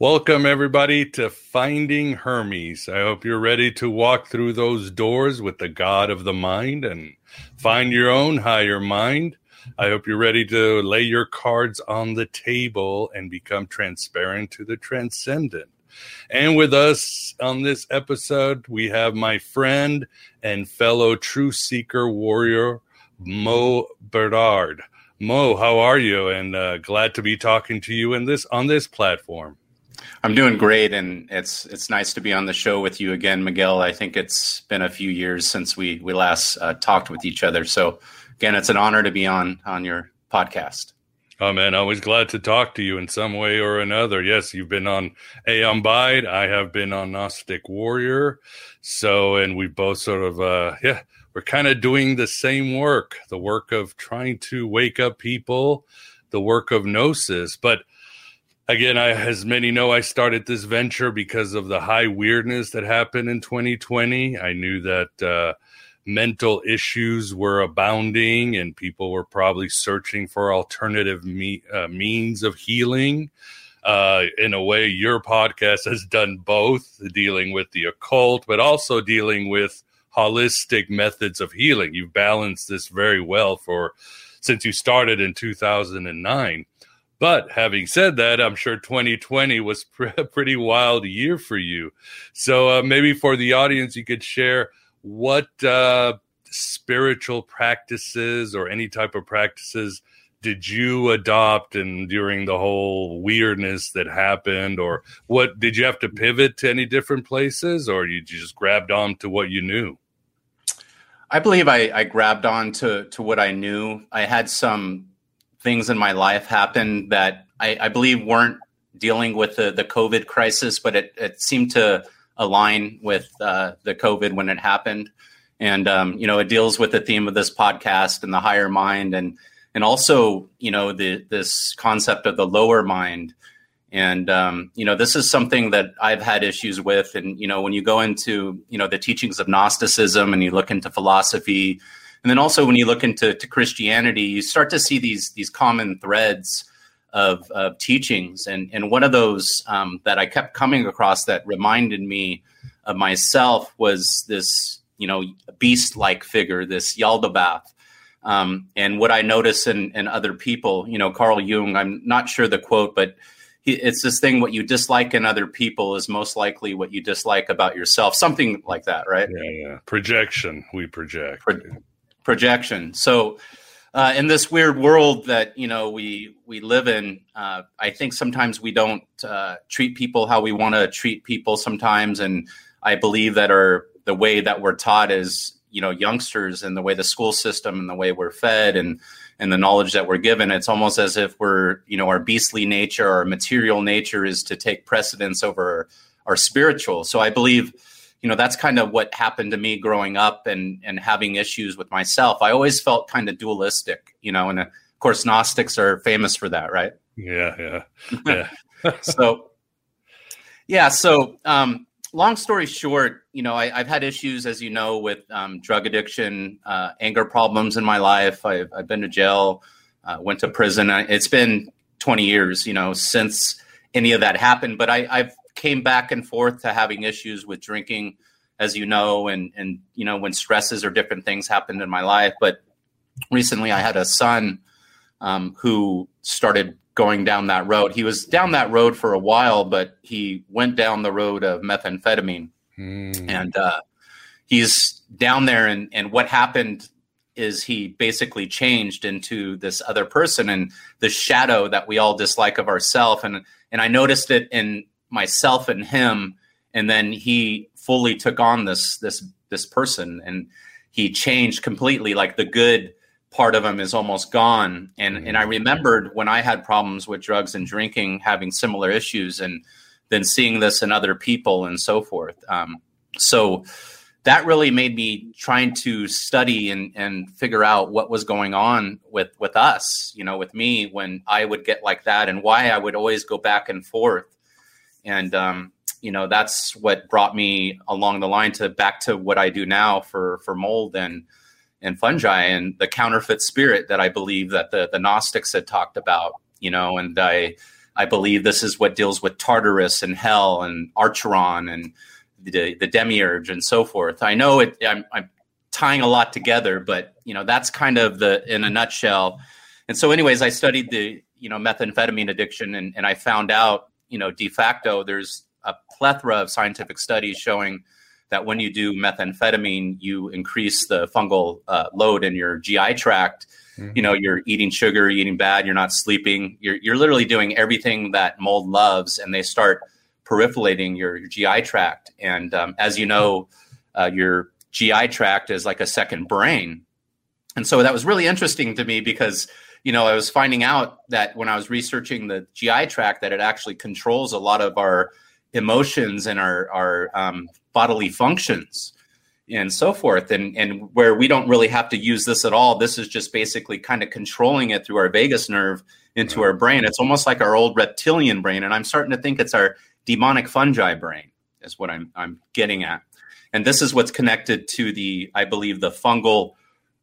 Welcome, everybody, to Finding Hermes. I hope you're ready to walk through those doors with the God of the mind and find your own higher mind. I hope you're ready to lay your cards on the table and become transparent to the transcendent. And with us on this episode, we have my friend and fellow truth seeker warrior, Mo Bernard. Mo, how are you? And glad to be talking to you on this platform. I'm doing great, and it's nice to be on the show with you again, Miguel. I think it's been a few years since we last talked with each other. So, again, it's an honor to be on your podcast. Oh, man, always glad to talk to you in some way or another. Yes, you've been on Aeon Byte. I have been on Gnostic Warrior. So, and we both sort of, we're kind of doing the same work, the work of trying to wake up people, the work of Gnosis. But again, as many know, I started this venture because of the high weirdness that happened in 2020. I knew that mental issues were abounding and people were probably searching for alternative means of healing. In a way, your podcast has done both, dealing with the occult, but also dealing with holistic methods of healing. You've balanced this very well since you started in 2009. But having said that, I'm sure 2020 was a pretty wild year for you. So maybe for the audience, you could share what spiritual practices or any type of practices did you adopt and during the whole weirdness that happened? Or what did you have to pivot to any different places, or you just grabbed on to what you knew? I believe I grabbed on to what I knew. I had some things in my life happened that I believe weren't dealing with the COVID crisis, but it seemed to align with the COVID when it happened. And, it deals with the theme of this podcast and the higher mind and also, this concept of the lower mind. And, this is something that I've had issues with. And, when you go into, the teachings of Gnosticism and you look into philosophy, and then also when you look into Christianity, you start to see these common threads of teachings. And one of those that I kept coming across that reminded me of myself was this, beast-like figure, this Yaldabaoth. And what I notice in other people, Carl Jung, I'm not sure the quote, but it's this thing, what you dislike in other people is most likely what you dislike about yourself. Something like that, right? Yeah. Projection. We project. Projection. So in this weird world that, we live in, I think sometimes we don't treat people how we want to treat people sometimes. And I believe that the way that we're taught as, youngsters and the way the school system and the way we're fed and the knowledge that we're given, it's almost as if we're, our beastly nature, our material nature is to take precedence over our spiritual. So I believe that's kind of what happened to me growing up and having issues with myself. I always felt kind of dualistic, and of course, Gnostics are famous for that, right? Yeah. So, long story short, I've had issues, as you know, with drug addiction, anger problems in my life. I've been to jail, went to prison. It's been 20 years, since any of that happened, but I've came back and forth to having issues with drinking as you know, and you know, when stresses or different things happened in my life. But recently I had a son who started going down that road. He was down that road for a while, but he went down the road of methamphetamine. And he's down there, and what happened is he basically changed into this other person and the shadow that we all dislike of ourselves. And I noticed it in myself and him. And then he fully took on this person, and he changed completely. Like the good part of him is almost gone. And I remembered when I had problems with drugs and drinking, having similar issues, and then seeing this in other people and so forth. So that really made me trying to study and figure out what was going on with us, you know, with me, when I would get like that, and why I would always go back and forth. And, you know, that's what brought me along the line to back to what I do now for mold and fungi and the counterfeit spirit that I believe that the Gnostics had talked about, you know. And I believe this is what deals with Tartarus and hell and Archeron and the demiurge and so forth. I know it, I'm tying a lot together, but you know, that's kind of in a nutshell. And so anyways, I studied the, you know, methamphetamine addiction, and I found out, you know, de facto, there's a plethora of scientific studies showing that when you do methamphetamine, you increase the fungal load in your GI tract. Mm-hmm. You know, you're eating sugar, you're eating bad, you're not sleeping. You're literally doing everything that mold loves, and they start peripheralating your GI tract. And as you know, your GI tract is like a second brain. And so that was really interesting to me because, you know, I was finding out that when I was researching the GI tract, that it actually controls a lot of our emotions and our bodily functions and so forth. And where we don't really have to use this at all, this is just basically kind of controlling it through our vagus nerve into our brain. It's almost like our old reptilian brain. And I'm starting to think it's our demonic fungi brain is what I'm getting at. And this is what's connected to the, I believe, the fungal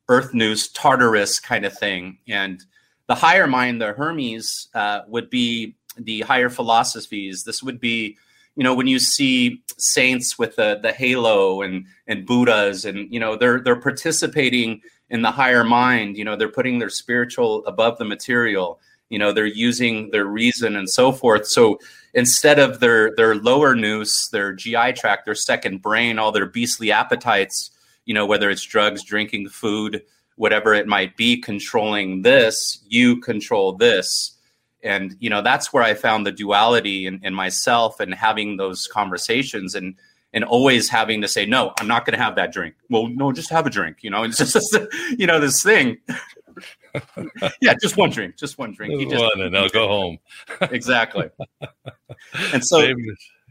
earth nous Tartarus kind of thing. And the higher mind, the Hermes, would be the higher philosophies. This would be, you know, when you see saints with the halo and Buddhas, and, you know, they're participating in the higher mind, you know, they're putting their spiritual above the material, you know, they're using their reason and so forth. So instead of their lower nous, their GI tract, their second brain, all their beastly appetites, you know, whether it's drugs, drinking, food, whatever it might be, controlling this, you control this. And, you know, that's where I found the duality in myself, and having those conversations and always having to say, no, I'm not going to have that drink. Well, no, just have a drink. You know, it's just, you know, this thing. Yeah, just one drink. And I'll go home. Exactly. And so,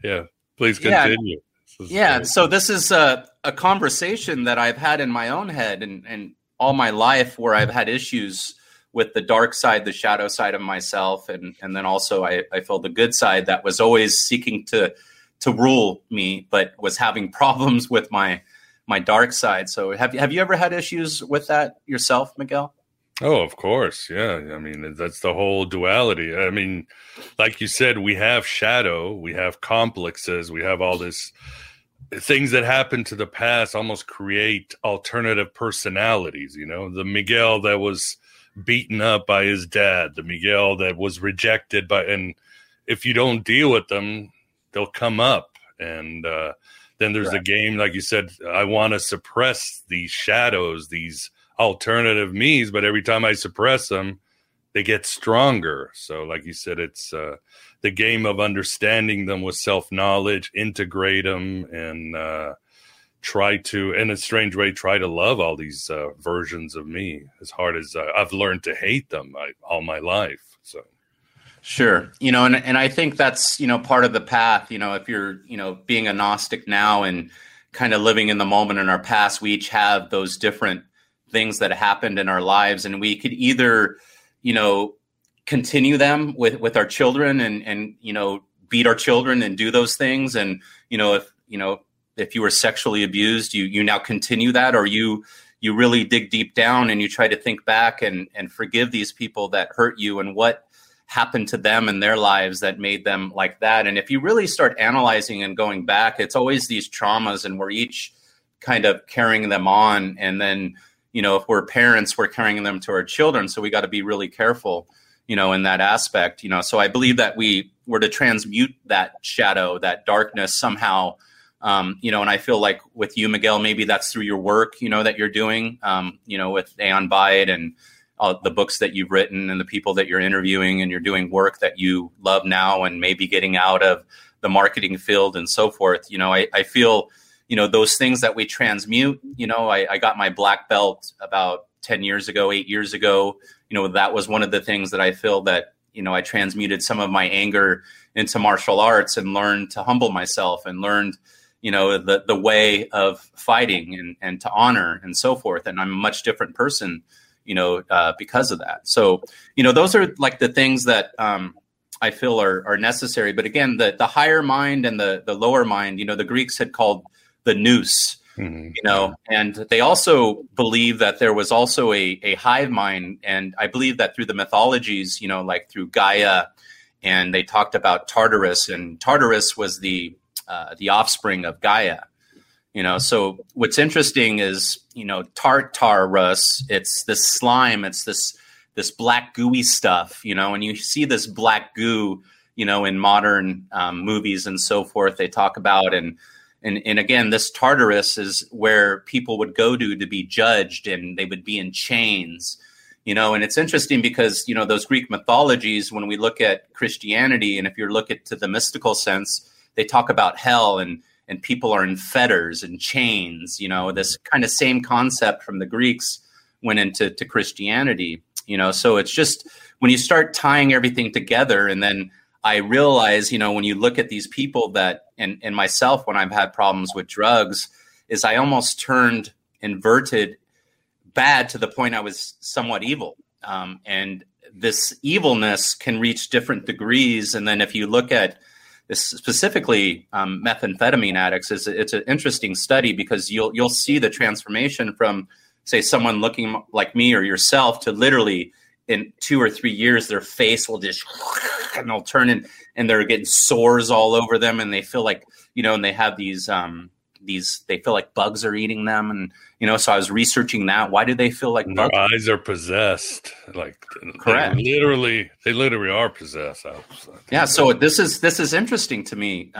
yeah, please continue. Yeah. So this is a conversation that I've had in my own head and all my life, where I've had issues with the dark side, the shadow side of myself. And then also I feel the good side that was always seeking to rule me, but was having problems with my dark side. So have you ever had issues with that yourself, Miguel? Oh, of course. Yeah. I mean, that's the whole duality. I mean, like you said, we have shadow, we have complexes, we have all this things that happen to the past almost create alternative personalities. You know, the Miguel that was beaten up by his dad, the Miguel that was rejected by, and if you don't deal with them, they'll come up. And then there's a game, like you said, I want to suppress these shadows, these alternative me's, but every time I suppress them, they get stronger. So like you said, it's the game of understanding them with self-knowledge, integrate them, and try to, in a strange way, try to love all these versions of me, as hard as I've learned to hate them all my life. So, sure. You know, and I think that's, you know, part of the path. You know, if you're, you know, being a Gnostic now and kind of living in the moment in our past, we each have those different things that happened in our lives, and we could either, you know, continue them with our children and, you know, beat our children and do those things. And, you know, if you were sexually abused, you now continue that, or you really dig deep down and you try to think back and forgive these people that hurt you, and what happened to them in their lives that made them like that. And if you really start analyzing and going back, it's always these traumas, and we're each kind of carrying them on. And then, you know, if we're parents, we're carrying them to our children. So we got to be really careful, you know, in that aspect, you know. So I believe that we were to transmute that shadow, that darkness somehow, you know. And I feel like with you, Miguel, maybe that's through your work, you know, that you're doing, you know, with Aeon Byte and the books that you've written and the people that you're interviewing, and you're doing work that you love now and maybe getting out of the marketing field and so forth. You know, I feel, you know, those things that we transmute, you know, I got my black belt about 10 years ago, 8 years ago. You know, that was one of the things that I feel that, you know, I transmuted some of my anger into martial arts and learned to humble myself and learned, you know, the way of fighting and to honor and so forth. And I'm a much different person, you know, because of that. So, you know, those are like the things that I feel are necessary. But again, the higher mind and the lower mind, you know, the Greeks had called the nous, mm-hmm. you know, and they also believe that there was also a hive mind. And I believe that through the mythologies, you know, like through Gaia, and they talked about Tartarus, and Tartarus was the offspring of Gaia. You know, so what's interesting is, you know, Tartarus, it's this slime, it's this black gooey stuff, you know, and you see this black goo, you know, in modern movies and so forth they talk about. And again, this Tartarus is where people would go to be judged, and they would be in chains, you know. And it's interesting because, you know, those Greek mythologies, when we look at Christianity, and if you look at to the mystical sense, they talk about hell and people are in fetters and chains, you know, this kind of same concept from the Greeks went into Christianity, you know. So it's just when you start tying everything together, and then I realize, you know, when you look at these people that, and myself, when I've had problems with drugs, is I almost turned inverted bad to the point I was somewhat evil. And this evilness can reach different degrees. And then if you look at this specifically methamphetamine addicts, it's an interesting study because you'll see the transformation from, say, someone looking like me or yourself to literally in 2 or 3 years, their face will just, and they'll turn in, and they're getting sores all over them, and they feel like, you know, and they have these they feel like bugs are eating them, and, you know. So I was researching that. Why do they feel like bugs? Their eyes are possessed, like, correct? They literally are possessed. Yeah. So this is interesting to me,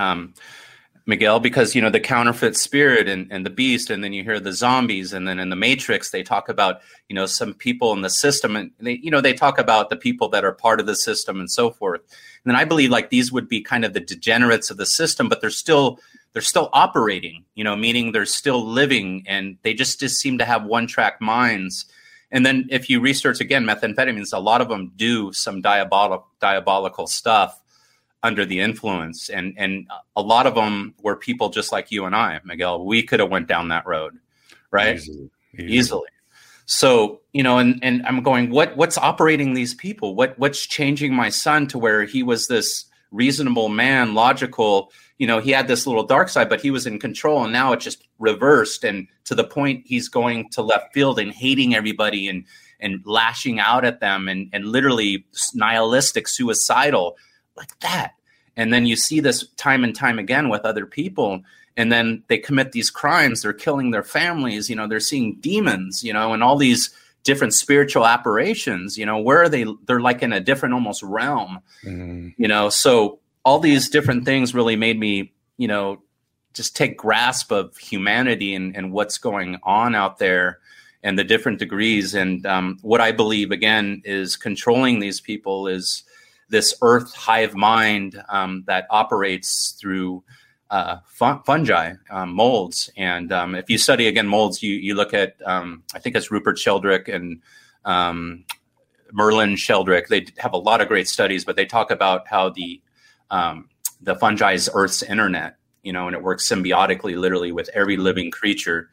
Miguel, because, you know, the counterfeit spirit and the beast, and then you hear the zombies, and then in the Matrix they talk about, you know, some people in the system, and they, you know, they talk about the people that are part of the system and so forth. And then I believe like these would be kind of the degenerates of the system, but they're still operating, you know, meaning they're still living, and they just seem to have one-track minds. And then if you research, again, methamphetamines, a lot of them do some diabolical stuff under the influence. And a lot of them were people just like you and I, Miguel. We could have went down that road, right? Easily. So, you know, and I'm going, what's operating these people? What's changing my son to where he was this reasonable man, logical, you know, he had this little dark side, but he was in control, and now it just reversed, and to the point he's going to left field and hating everybody and lashing out at them and literally nihilistic, suicidal, like that. And then you see this time and time again with other people, and then they commit these crimes, they're killing their families, you know, they're seeing demons, you know, and all these different spiritual apparitions, you know, where are they? They're like in a different almost realm, mm-hmm. you know. So all these different things really made me, you know, just take grasp of humanity and what's going on out there and the different degrees. And what I believe, again, is controlling these people is this earth hive mind that operates through fungi, molds. And if you study, again, molds, you look at, I think it's Rupert Sheldrake and Merlin Sheldrake. They have a lot of great studies, but they talk about how the fungi is Earth's internet, you know, and it works symbiotically, literally, with every living creature,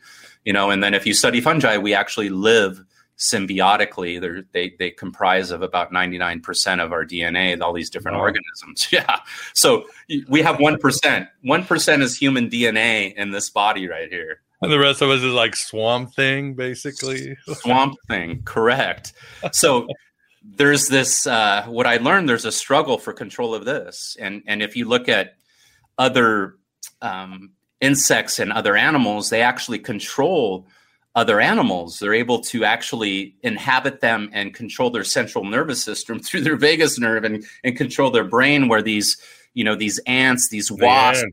you know. And then if you study fungi, we actually live symbiotically. They comprise of about 99% of our DNA, all these different organisms. Yeah. So we have 1%. 1% is human DNA in this body right here. And the rest of us is like swamp thing, basically. Correct. So there's this, what I learned, there's a struggle for control of this. And if you look at other insects and other animals, they actually control other animals. They're able to actually inhabit them and control their central nervous system through their vagus nerve and control their brain, where these, you know, these ants, these wasps.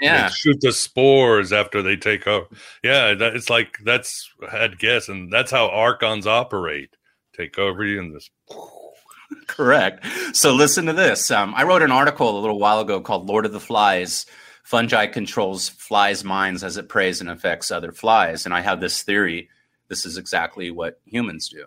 Yeah. They shoot the spores after they take over. Yeah. It's like, that's, I'd guess. And that's how archons operate. Take over you and this. Correct. So listen to this. I wrote an article a little while ago called Lord of the Flies. Fungi controls flies' minds as it preys and affects other flies. And I have this theory. This is exactly what humans do.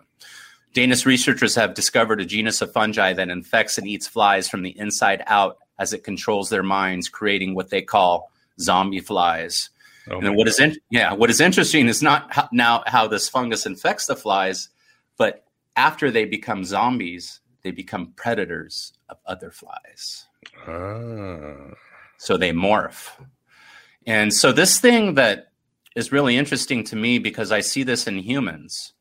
Danish researchers have discovered a genus of fungi that infects and eats flies from the inside out as it controls their minds, creating what they call zombie flies. Oh, and then what is what is interesting is not how this fungus infects the flies, but after they become zombies, they become predators of other flies. Ah. So they morph. And so this thing that is really interesting to me, because I see this in humans.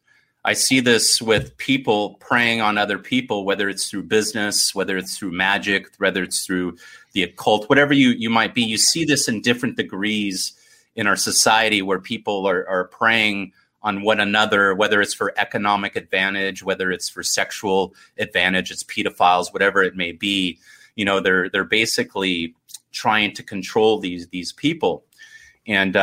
I see this with people preying on other people, whether it's through business, whether it's through magic, whether it's through the occult, whatever you might be. You see this in different degrees in our society, where people are preying on one another, whether it's for economic advantage, whether it's for sexual advantage, it's pedophiles, whatever it may be. You know, they're basically trying to control these people. And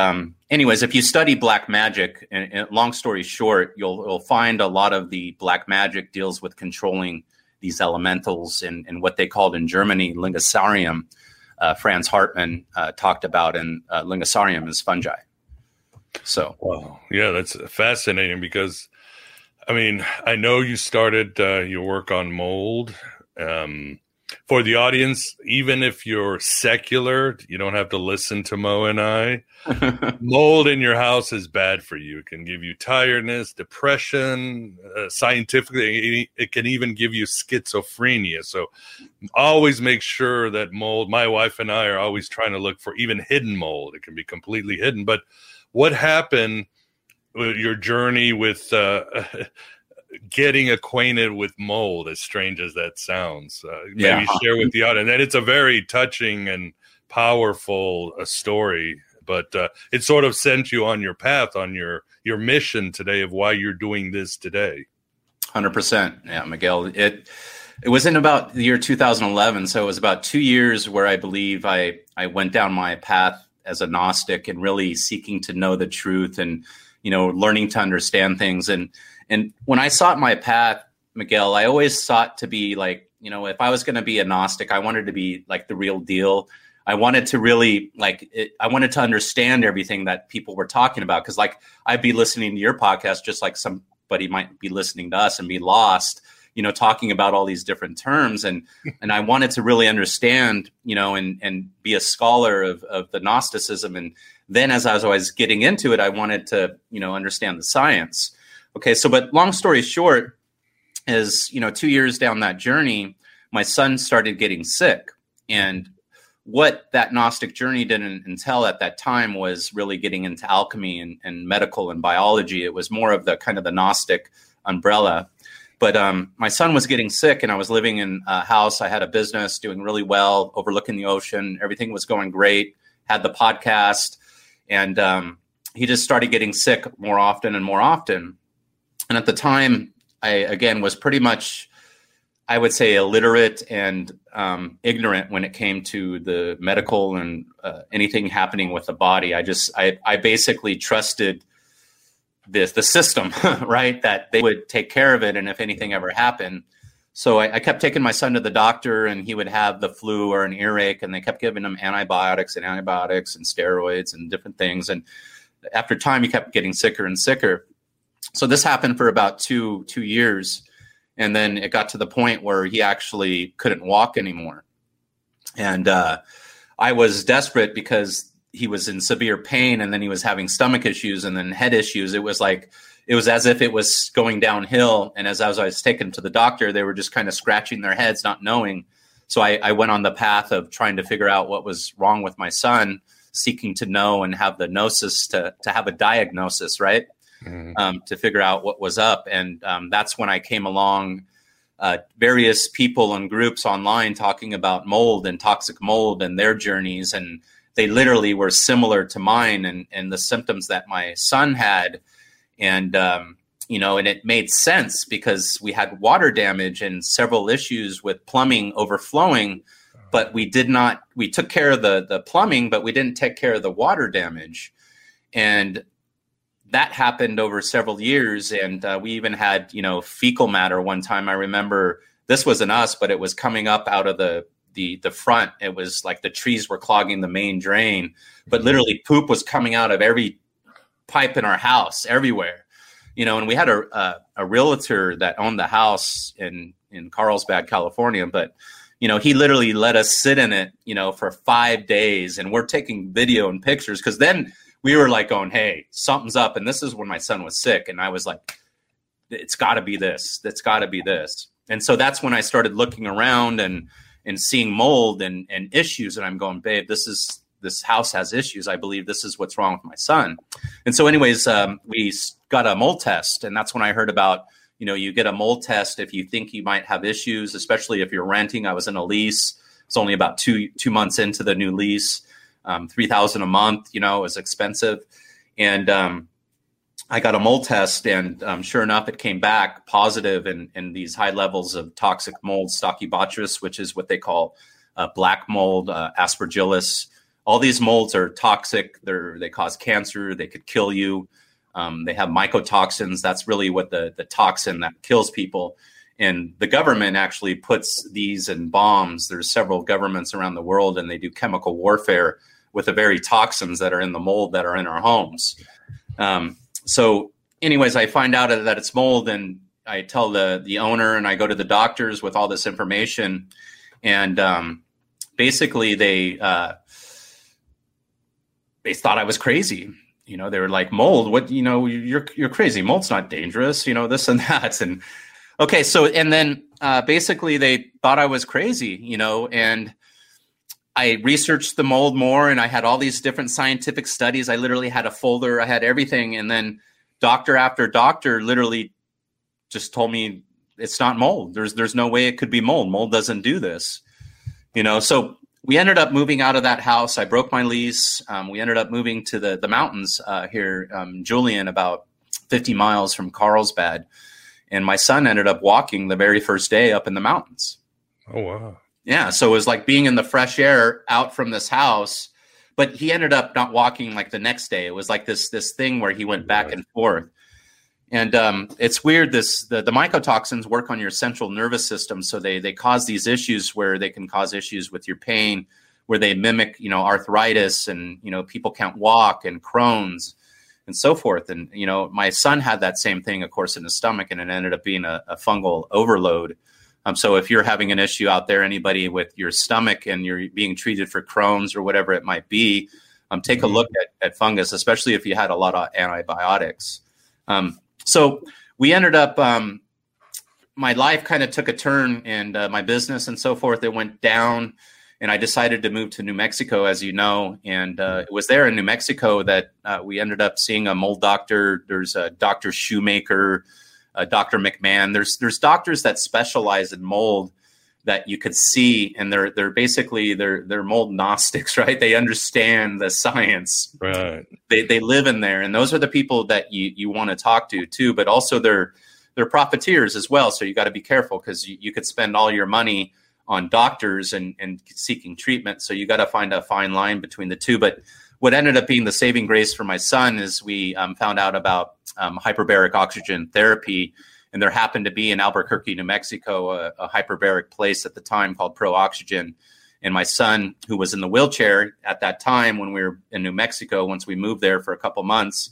anyways, if you study black magic, and long story short, you'll find a lot of the black magic deals with controlling these elementals and what they called in Germany lingosarium. Franz Hartman talked about, and lingosarium is fungi. So, wow. Yeah, that's fascinating, because, I mean, I know you started your work on mold. For the audience, even if you're secular, you don't have to listen to Mo and I. Mold in your house is bad for you. It can give you tiredness, depression. Scientifically, it can even give you schizophrenia. So always make sure that mold, my wife and I are always trying to look for even hidden mold. It can be completely hidden. But what happened with your journey with getting acquainted with mold, as strange as that sounds? Maybe share with the audience. And it's a very touching and powerful story, but it sort of sent you on your path, on your mission today of why you're doing this today. 100%. Yeah, Miguel. It was in about the year 2011. So it was about 2 years where I believe I went down my path as a Gnostic and really seeking to know the truth and, you know, learning to understand things. And when I sought my path, Miguel, I always sought to be like, you know, if I was going to be a Gnostic, I wanted to be like the real deal. I wanted to really I wanted to understand everything that people were talking about. Cause like I'd be listening to your podcast, just like somebody might be listening to us and be lost, you know, talking about all these different terms. And I wanted to really understand, you know, and be a scholar of the Gnosticism. And then as I was always getting into it, I wanted to, you know, understand the science. Okay. So, but long story short is, you know, 2 years down that journey, my son started getting sick. And what that Gnostic journey didn't entail at that time was really getting into alchemy and medical and biology. It was more of the kind of the Gnostic umbrella. But my son was getting sick, and I was living in a house. I had a business doing really well, overlooking the ocean. Everything was going great. Had the podcast, and he just started getting sick more often and more often. And at the time, I, again, was pretty much, I would say, illiterate and ignorant when it came to the medical and anything happening with the body. I basically trusted the system, right, that they would take care of it, and if anything ever happened. So I kept taking my son to the doctor, and he would have the flu or an earache, and they kept giving him antibiotics and steroids and different things. And after time, he kept getting sicker and sicker. So this happened for about two years, and then it got to the point where he actually couldn't walk anymore. And I was desperate because he was in severe pain, and then he was having stomach issues and then head issues. It was like, it was as if it was going downhill. And as I was taken to the doctor, they were just kind of scratching their heads, not knowing. So I went on the path of trying to figure out what was wrong with my son, seeking to know and have the gnosis to have a diagnosis, right? To figure out what was up. And that's when I came along various people and groups online talking about mold and toxic mold and their journeys. And they literally were similar to mine and the symptoms that my son had. And, you know, and it made sense because we had water damage and several issues with plumbing overflowing, but we did not, we took care of the plumbing, but we didn't take care of the water damage. And that happened over several years. And we even had, you know, fecal matter one time. I remember this wasn't us, but it was coming up out of the front. It was like the trees were clogging the main drain, but literally poop was coming out of every pipe in our house everywhere. You know, and we had a realtor that owned the house in Carlsbad, California, but, you know, he literally let us sit in it, you know, for 5 days, and we're taking video and pictures. Cause then we were like going, hey, something's up. And this is when my son was sick. And I was like, it's gotta be this, that's gotta be this. And so that's when I started looking around and seeing mold and issues. And I'm going, babe, this house has issues. I believe this is what's wrong with my son. And so anyways, we got a mold test. And that's when I heard about, you know, you get a mold test if you think you might have issues, especially if you're renting. I was in a lease. It's only about two months into the new lease, $3,000 a month, you know, it was expensive. And I got a mold test, and sure enough, it came back positive in these high levels of toxic mold, Stachybotrys, which is what they call black mold, aspergillus. All these molds are toxic. They cause cancer. They could kill you. They have mycotoxins. That's really what the toxin that kills people. And the government actually puts these in bombs. There's several governments around the world, and they do chemical warfare with the very toxins that are in the mold that are in our homes. So anyways, I find out that it's mold, and I tell the owner, and I go to the doctors with all this information. And basically they thought I was crazy. You know, they were like, mold, what, you know, you're crazy. Mold's not dangerous, you know, this and that. And okay. So, and then basically they thought I was crazy, you know, and I researched the mold more, and I had all these different scientific studies. I literally had a folder. I had everything. And then doctor after doctor literally just told me it's not mold. There's no way it could be mold. Mold doesn't do this, you know? So we ended up moving out of that house. I broke my lease. We ended up moving to the mountains here, Julian, about 50 miles from Carlsbad. And my son ended up walking the very first day up in the mountains. Oh, wow. Yeah. So it was like being in the fresh air out from this house. But he ended up not walking like the next day. It was like this thing where he went back and forth. And it's weird. The mycotoxins work on your central nervous system, so they cause these issues where they can cause issues with your pain, where they mimic, you know, arthritis, and you know, people can't walk, and Crohn's, and so forth. And you know, my son had that same thing, of course, in his stomach, and it ended up being a fungal overload. So if you're having an issue out there, anybody with your stomach, and you're being treated for Crohn's or whatever it might be, take a look at fungus, especially if you had a lot of antibiotics. So we ended up, my life kind of took a turn, and my business and so forth, it went down, and I decided to move to New Mexico, as you know, and it was there in New Mexico that we ended up seeing a mold doctor. There's a Dr. Shoemaker, Dr. McMahon. There's doctors that specialize in mold that you could see, and they're basically mold Gnostics, right? They understand the science. Right. They live in there, and those are the people that you want to talk to too. But also they're profiteers as well, so you got to be careful, because you could spend all your money on doctors and seeking treatment. So you got to find a fine line between the two. But what ended up being the saving grace for my son is we found out about hyperbaric oxygen therapy. And there happened to be in Albuquerque, New Mexico, a hyperbaric place at the time called Pro Oxygen. And my son, who was in the wheelchair at that time when we were in New Mexico, once we moved there for a couple months,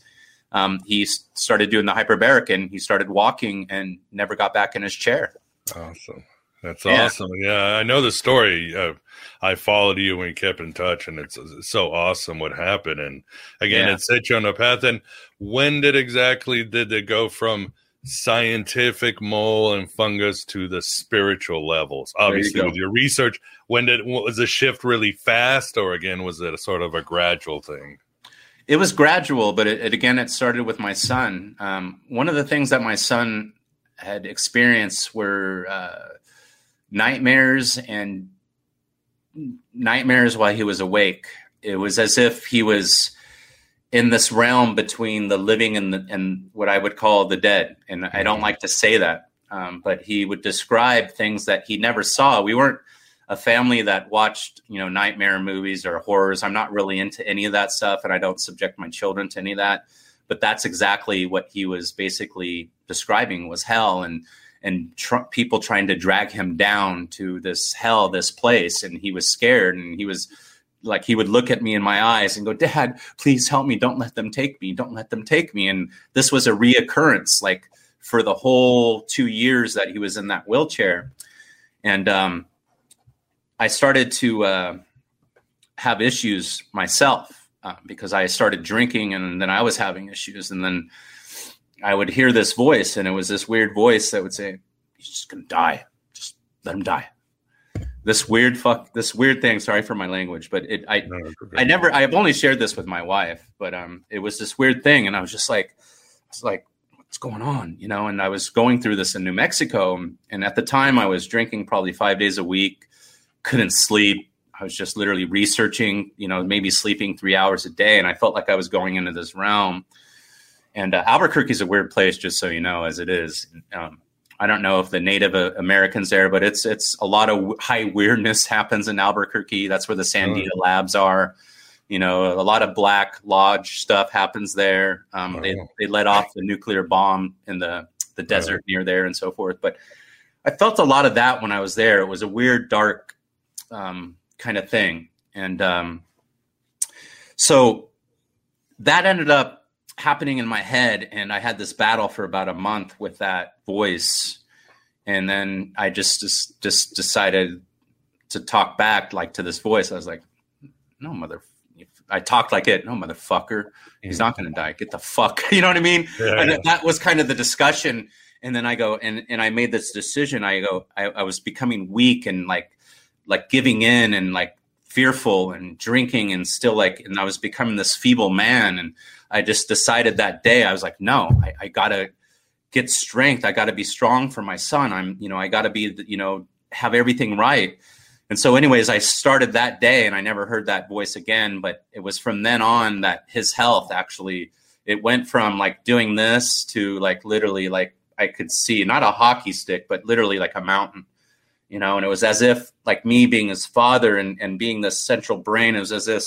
he started doing the hyperbaric, and he started walking and never got back in his chair. Awesome. That's awesome. Yeah, I know the story. I followed you and we kept in touch, and it's so awesome what happened. And again, it set you on a path. And when did it go from scientific mold and fungus to the spiritual levels? Obviously, with your research, was the shift really fast, or again, was it a sort of a gradual thing? It was gradual, but it started with my son. One of the things that my son had experienced were nightmares while he was awake. It was as if he was in this realm between the living and what I would call the dead. And I don't like to say that, but he would describe things that he never saw. We weren't a family that watched, nightmare movies or horrors. I'm not really into any of that stuff, and I don't subject my children to any of that. But that's exactly what he was basically describing was hell, and people trying to drag him down to this hell, this place. And he was scared, and he was like, he would look at me in my eyes and go, "Dad, please help me. Don't let them take me. Don't let them take me." And this was a reoccurrence, like for the whole 2 years that he was in that wheelchair. And I started to have issues myself because I started drinking, and then I was having issues. And then I would hear this voice, and it was this weird voice that would say, "He's just going to die. Just let him die." This weird thing. Sorry for my language, but I've only shared this with my wife, but it was this weird thing. And I was just like, what's going on? And I was going through this in New Mexico. And at the time I was drinking probably 5 days a week, couldn't sleep. I was just literally researching, maybe sleeping 3 hours a day. And I felt like I was going into this realm. And Albuquerque is a weird place, just so you know, as it is. I don't know if the Native Americans there, but it's a lot of high weirdness happens in Albuquerque. That's where the Sandia labs are. A lot of Black Lodge stuff happens there. They let off the nuclear bomb in the desert near there and so forth. But I felt a lot of that when I was there. It was a weird, dark kind of thing. And so that ended up happening in my head, and I had this battle for about a month with that voice. And then I just decided to talk back to this voice. I was like, I talked like it. No, motherfucker, he's not going to die. Get the fuck. You know what I mean? Yeah, and that was kind of the discussion. And then I go, and I made this decision. I go, I was becoming weak and like giving in and fearful and drinking and still and I was becoming this feeble man. And I just decided that day, I was like, no, I got to get strength. I got to be strong for my son. I got to be, have everything right. And so anyways, I started that day and I never heard that voice again, but it was from then on that his health actually, it went from doing this to literally I could see not a hockey stick, but literally a mountain, and it was as if me being his father and being the central brain, it was as if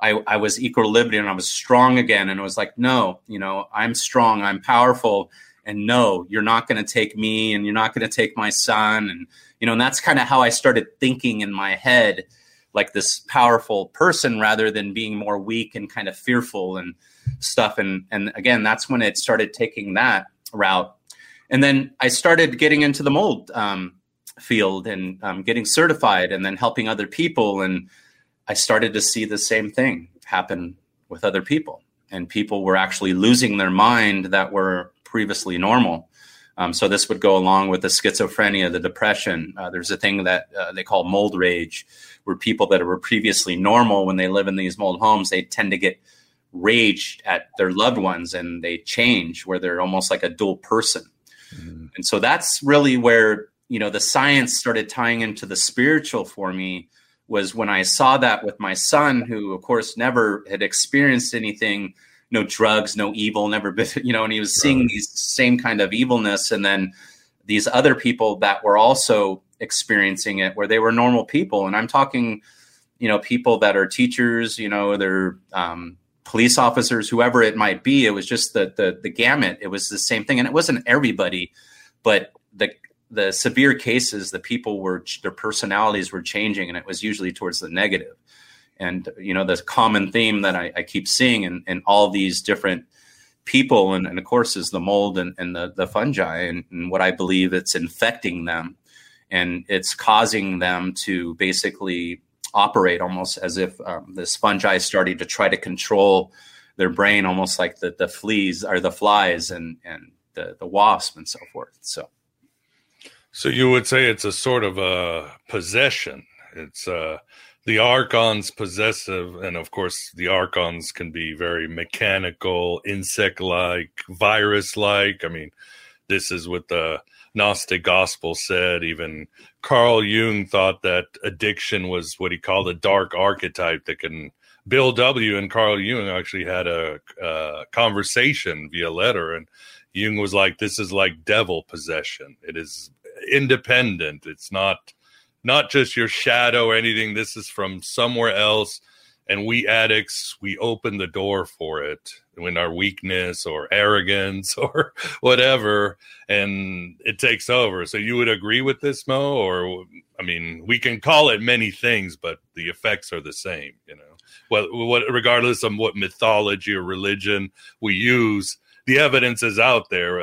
I was equilibrium and I was strong again. And it was like, no, I'm strong, I'm powerful. And no, you're not going to take me and you're not going to take my son. And, and that's kind of how I started thinking in my head, like this powerful person rather than being more weak and kind of fearful and stuff. And again, that's when it started taking that route. And then I started getting into the mold field and getting certified and then helping other people. And I started to see the same thing happen with other people, and people were actually losing their mind that were previously normal. So this would go along with the schizophrenia, the depression. There's a thing that they call mold rage, where people that were previously normal, when they live in these mold homes, they tend to get raged at their loved ones and they change where they're almost like a dual person. Mm-hmm. And so that's really where, the science started tying into the spiritual for me, was when I saw that with my son, who of course never had experienced anything, no drugs, no evil, never been, and he was seeing these same kind of evilness. And then these other people that were also experiencing it, where they were normal people. And I'm talking, people that are teachers, they're police officers, whoever it might be. It was just the gamut. It was the same thing. And it wasn't everybody, but the severe cases, the people were, their personalities were changing, and it was usually towards the negative. And, the common theme that I keep seeing in all these different people, and of course, is the mold and the fungi, and what I believe it's infecting them. And it's causing them to basically operate almost as if this fungi started to try to control their brain, almost like the fleas or the flies and the wasp and so forth. So you would say it's a sort of a possession. It's the Archons possessive. And of course, the Archons can be very mechanical, insect-like, virus-like. I mean, This is what the Gnostic gospel said. Even Carl Jung thought that addiction was what he called a dark archetype that can... Bill W. and Carl Jung actually had a conversation via letter, and Jung was like, this is like devil possession. It is independent. It's not just your shadow or anything. This is from somewhere else. And we addicts, we open the door for it when our weakness or arrogance or whatever, and it takes over. So you would agree with this, Mo? Or, I mean, we can call it many things, but the effects are the same, you know? Well, regardless of what mythology or religion we use, the evidence is out there.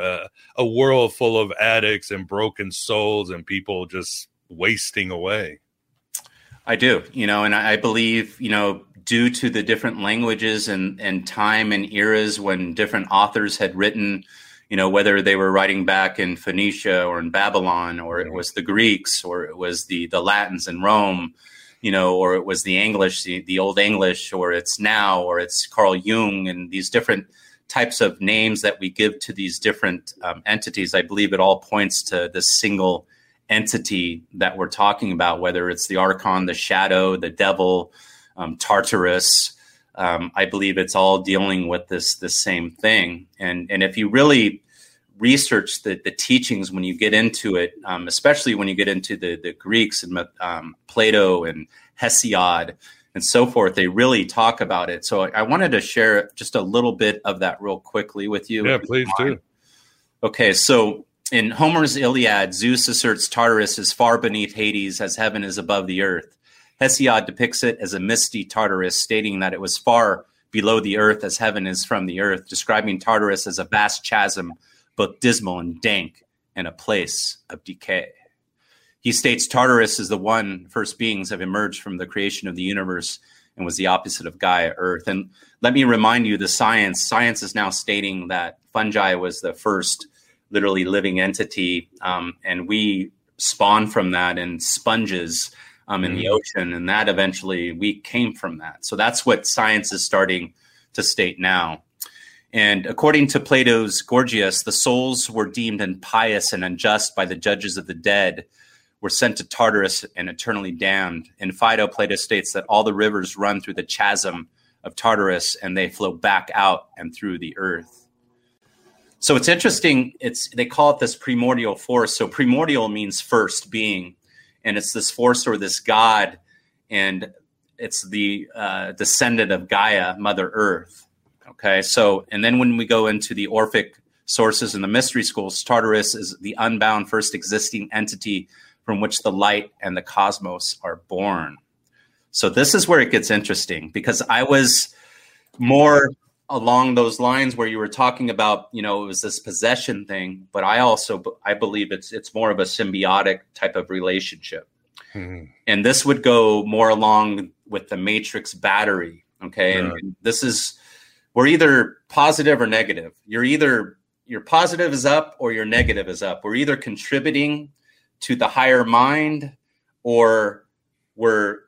A world full of addicts and broken souls and people just wasting away. I do, you know, and I believe, you know, due to the different languages and time and eras when different authors had written, you know, whether they were writing back in Phoenicia or in Babylon, or it was the Greeks, or it was the Latins in Rome, you know, or it was the English, the Old English, or it's now, or it's Carl Jung, and these different types of names that we give to these different entities. I believe it all points to this single entity that we're talking about, whether it's the Archon, the shadow, the devil, Tartarus. I believe it's all dealing with this same thing. And if you really research the teachings, when you get into it, especially when you get into the Greeks and Plato and Hesiod and so forth, they really talk about it. So I wanted to share just a little bit of that real quickly with you. Yeah, please do. Okay, so in Homer's Iliad, Zeus asserts Tartarus is far beneath Hades as heaven is above the earth. Hesiod depicts it as a misty Tartarus, stating that it was far below the earth as heaven is from the earth, describing Tartarus as a vast chasm, both dismal and dank, and a place of decay. He states Tartarus is the one first beings have emerged from the creation of the universe and was the opposite of Gaia, earth. And let me remind you, the science is now stating that fungi was the first literally living entity, and we spawn from that, and sponges in the ocean, and that eventually we came from that. So that's what science is starting to state now. And according to Plato's Gorgias, the souls were deemed impious and unjust by the judges of the dead, were sent to Tartarus and eternally damned. In Phaedo, Plato states that all the rivers run through the chasm of Tartarus, and they flow back out and through the earth. So it's interesting. They call it this primordial force. So primordial means first being, and it's this force or this God, and it's the descendant of Gaia, Mother Earth. Okay. So, and then when we go into the Orphic sources and the mystery schools, Tartarus is the unbound first existing entity from which the light and the cosmos are born. So this is where it gets interesting, because I was more along those lines where you were talking about, you know, it was this possession thing, but I believe it's more of a symbiotic type of relationship. Mm-hmm. And this would go more along with the matrix battery. Okay. Yeah. And this is, we're either positive or negative. You're either, your positive is up or your negative is up. We're either contributing to the higher mind or we're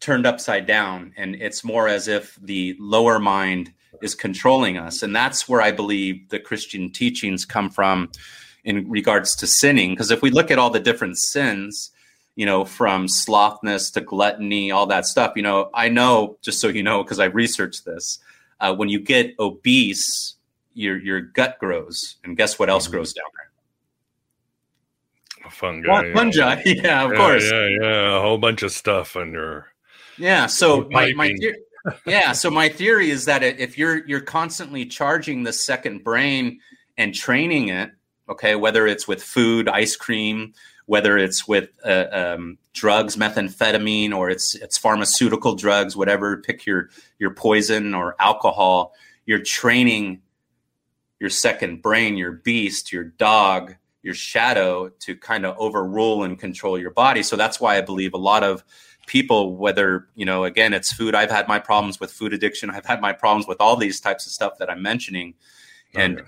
turned upside down. And it's more as if the lower mind is controlling us. And that's where I believe the Christian teachings come from in regards to sinning. Because if we look at all the different sins, you know, from slothness to gluttony, all that stuff, you know, I know, just so you know, because I researched this, when you get obese, your gut grows. And guess what else grows down there? Fungi. Yeah, of course. Yeah. A whole bunch of stuff under. Yeah. So my theory. Yeah. So my theory is that if you're constantly charging the second brain and training it, okay, whether it's with food, ice cream, whether it's with drugs, methamphetamine, or it's pharmaceutical drugs, whatever, pick your poison or alcohol, you're training your second brain, your beast, your dog, your shadow to kind of overrule and control your body. So that's why I believe a lot of people, whether, you know, again, it's food. I've had my problems with food addiction. I've had my problems with all these types of stuff that I'm mentioning. And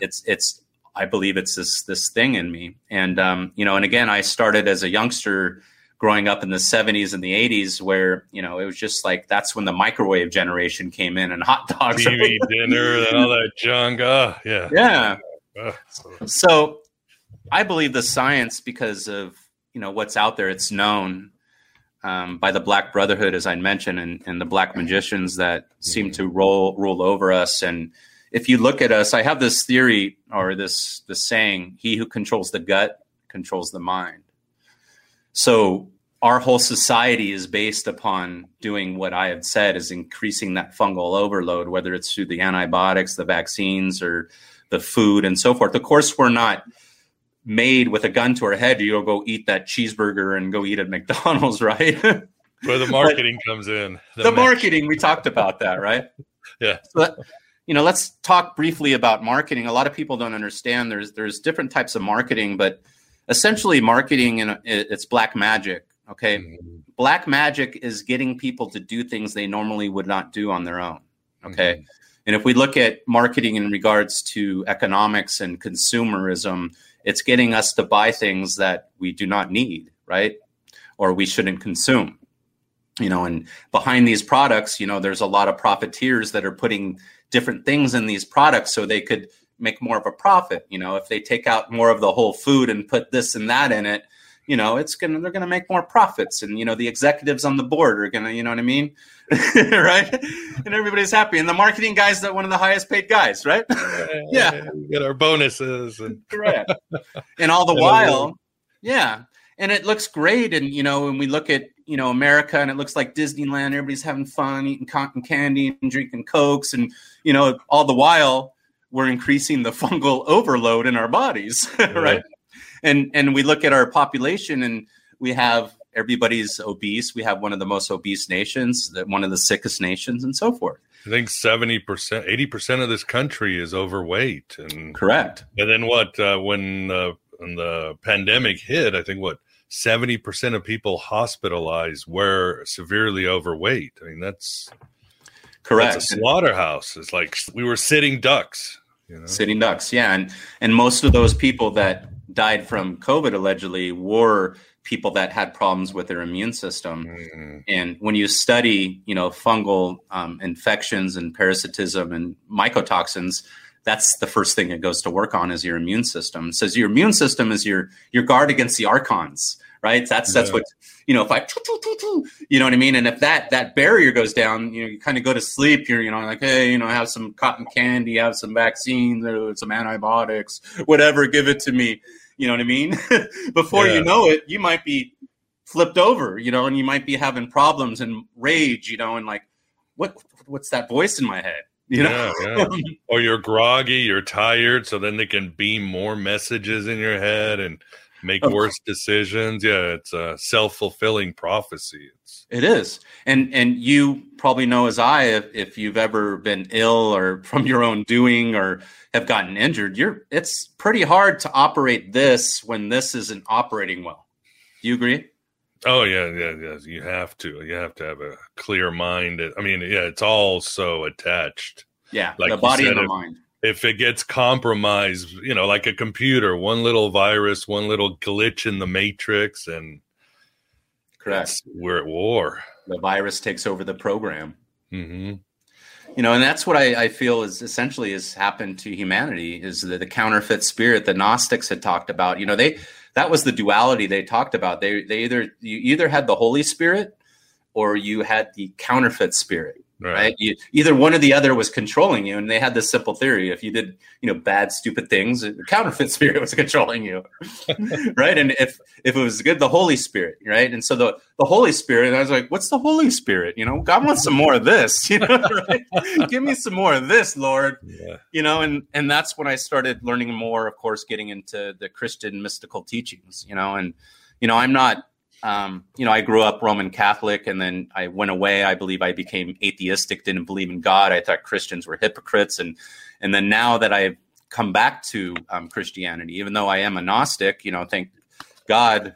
I believe it's this thing in me. And, you know, and again, I started as a youngster growing up in the 70s and the 80s where, you know, it was just like, that's when the microwave generation came in and hot dogs. TV dinner and all that junk. Yeah. So I believe the science because of, you know, what's out there. It's known by the Black Brotherhood, as I mentioned, and the Black magicians that seem to rule over us. And if you look at us, I have this theory or this saying, he who controls the gut controls the mind. So our whole society is based upon doing what I have said is increasing that fungal overload, whether it's through the antibiotics, the vaccines, or the food and so forth. Of course, we're not made with a gun to our head. You'll go eat that cheeseburger and go eat at McDonald's, right? Where the marketing comes in. The marketing, we talked about that, right? Yeah. But, you know, let's talk briefly about marketing. A lot of people don't understand there's different types of marketing, but essentially marketing, and it's black magic. Okay. Mm-hmm. Black magic is getting people to do things they normally would not do on their own. Okay. Mm-hmm. And if we look at marketing in regards to economics and consumerism, it's getting us to buy things that we do not need, right? Or we shouldn't consume, you know, and behind these products, you know, there's a lot of profiteers that are putting different things in these products so they could make more of a profit. You know, if they take out more of the whole food and put this and that in it, you know, they're going to make more profits. And, you know, the executives on the board are going to, you know what I mean? Right. And everybody's happy. And the marketing guys that one of the highest paid guys, right? Yeah. We get our bonuses. Correct. And all the while. Yeah. And it looks great. And, you know, when we look at, you know, America and it looks like Disneyland, everybody's having fun, eating cotton candy and drinking Cokes. And, you know, all the while we're increasing the fungal overload in our bodies. Right. And we look at our population and we have everybody's obese. We have one of the most obese nations, one of the sickest nations and so forth. I think 70%, 80% of this country is overweight. And correct. And then when the pandemic hit, I think 70% of people hospitalized were severely overweight. I mean, that's correct. That's a slaughterhouse. It's like we were sitting ducks. You know? Sitting ducks, yeah. And most of those people that died from COVID allegedly were people that had problems with their immune system. Mm-hmm. And when you study, you know, fungal infections and parasitism and mycotoxins, that's the first thing it goes to work on is your immune system. It says your immune system is your guard against the archons, right? That's what, you know, if I, you know what I mean? And if that barrier goes down, you know, you kind of go to sleep. You're, you know, like, hey, you know, have some cotton candy, have some vaccines or some antibiotics, whatever, give it to me. You know what I mean? Before you know it, you might be flipped over, you know, and you might be having problems and rage, you know, and like, what's that voice in my head? You know, Or you're groggy, you're tired. So then they can beam more messages in your head and make worse decisions. Yeah, it's a self-fulfilling prophecy. It is. And you probably know as I, if you've ever been ill or from your own doing or have gotten injured, it's pretty hard to operate this when this isn't operating well. Do you agree? Oh, yeah. You have to have a clear mind. I mean, yeah, it's all so attached. Yeah, like the body and the mind. If it gets compromised, you know, like a computer, one little virus, one little glitch in the matrix, and correct, we're at war. The virus takes over the program. Mm-hmm. You know, and that's what I feel is essentially has happened to humanity is the counterfeit spirit the Gnostics had talked about. You know, that was the duality they talked about. You either had the Holy Spirit or you had the counterfeit spirit. Right. Either one or the other was controlling you, and they had this simple theory: if you did, you know, bad, stupid things, the counterfeit spirit was controlling you, right? And if it was good, the Holy Spirit, right? And so the Holy Spirit, and I was like, what's the Holy Spirit? You know, God wants some more of this. You know, right? Give me some more of this, Lord. Yeah. You know, and that's when I started learning more. Of course, getting into the Christian mystical teachings. You know, and you know, I'm not. You know, I grew up Roman Catholic and then I went away. I believe I became atheistic, didn't believe in God. I thought Christians were hypocrites. And then now that I've come back to Christianity, even though I am a Gnostic, you know, thank God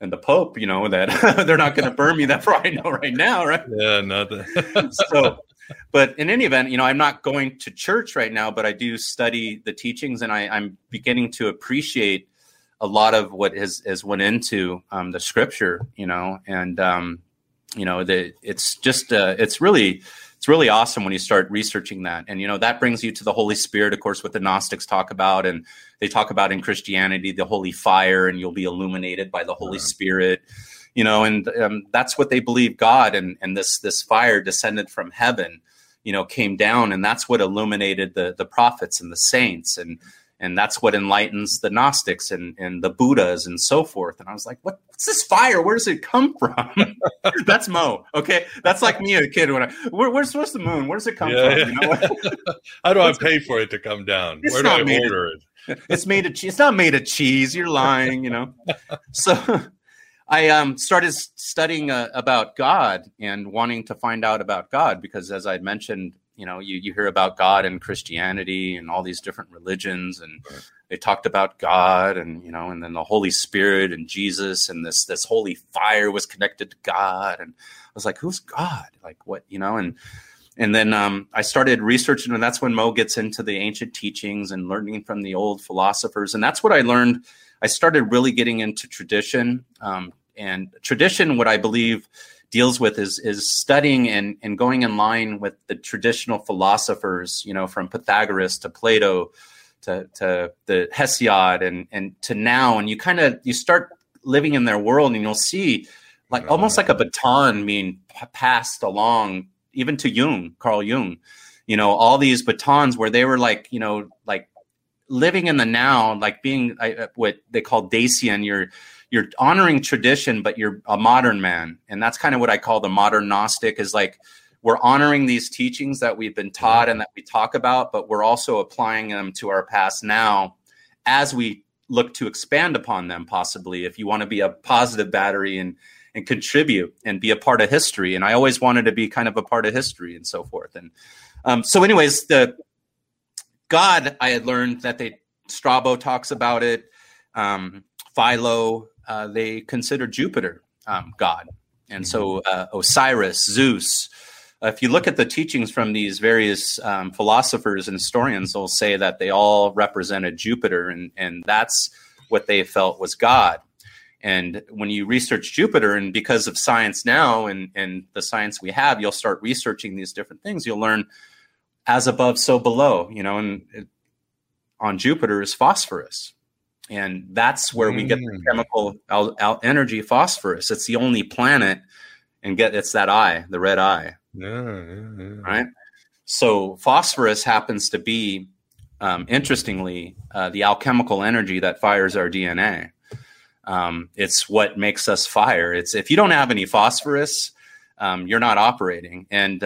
and the Pope, you know, that they're not going to burn me. That's what I know right now, right? Yeah, nothing. So, but in any event, you know, I'm not going to church right now, but I do study the teachings and I'm beginning to appreciate a lot of what has went into the scripture, you know, and you know, it's just it's really awesome when you start researching that. And, you know, that brings you to the Holy Spirit, of course, what the Gnostics talk about. And they talk about in Christianity, the holy fire, and you'll be illuminated by the Holy Spirit, you know, and that's what they believe God and this fire descended from heaven, you know, came down. And that's what illuminated the prophets and the saints. And that's what enlightens the Gnostics and the Buddhas and so forth. And I was like, what's this fire? Where does it come from? That's Mo. Okay. That's like me as a kid. Where's the moon? Where does it come from? Yeah. You know? How do I pay for it to come down? Where do I order it? It's not made of cheese. You're lying, you know? So I started studying about God and wanting to find out about God, because as I mentioned, you know, you hear about God and Christianity and all these different religions, and they talked about God, and, you know, and then the Holy Spirit and Jesus, and this holy fire was connected to God. And I was like, who's God? Like, what, you know? And then I started researching, and that's when Mo gets into the ancient teachings and learning from the old philosophers. And that's what I learned. I started really getting into tradition, and tradition, what I believe deals with is studying and going in line with the traditional philosophers, you know, from Pythagoras to Plato to the Hesiod and to now. And you start living in their world, and you'll see like almost like a baton being passed along, even to Jung, Carl Jung, you know, all these batons where they were like, you know, like living in the now, like being what they call Dacian, you're honoring tradition, but you're a modern man. And that's kind of what I call the modern Gnostic, is like, we're honoring these teachings that we've been taught and that we talk about, but we're also applying them to our past now as we look to expand upon them, possibly, if you want to be a positive battery and contribute and be a part of history. And I always wanted to be kind of a part of history and so forth. And so anyways, the God, I had learned that Strabo talks about it. Philo, they consider Jupiter God. And so Osiris, Zeus, if you look at the teachings from these various philosophers and historians, they'll say that they all represented Jupiter, and that's what they felt was God. And when you research Jupiter, and because of science now and the science we have, you'll start researching these different things. You'll learn as above, so below, you know, and on Jupiter is phosphorus. And that's where we get the chemical energy, phosphorus. It's the only planet, and it's that eye, the red eye. Right? So phosphorus happens to be, interestingly, the alchemical energy that fires our DNA. It's what makes us fire. It's if you don't have any phosphorus, you're not operating. And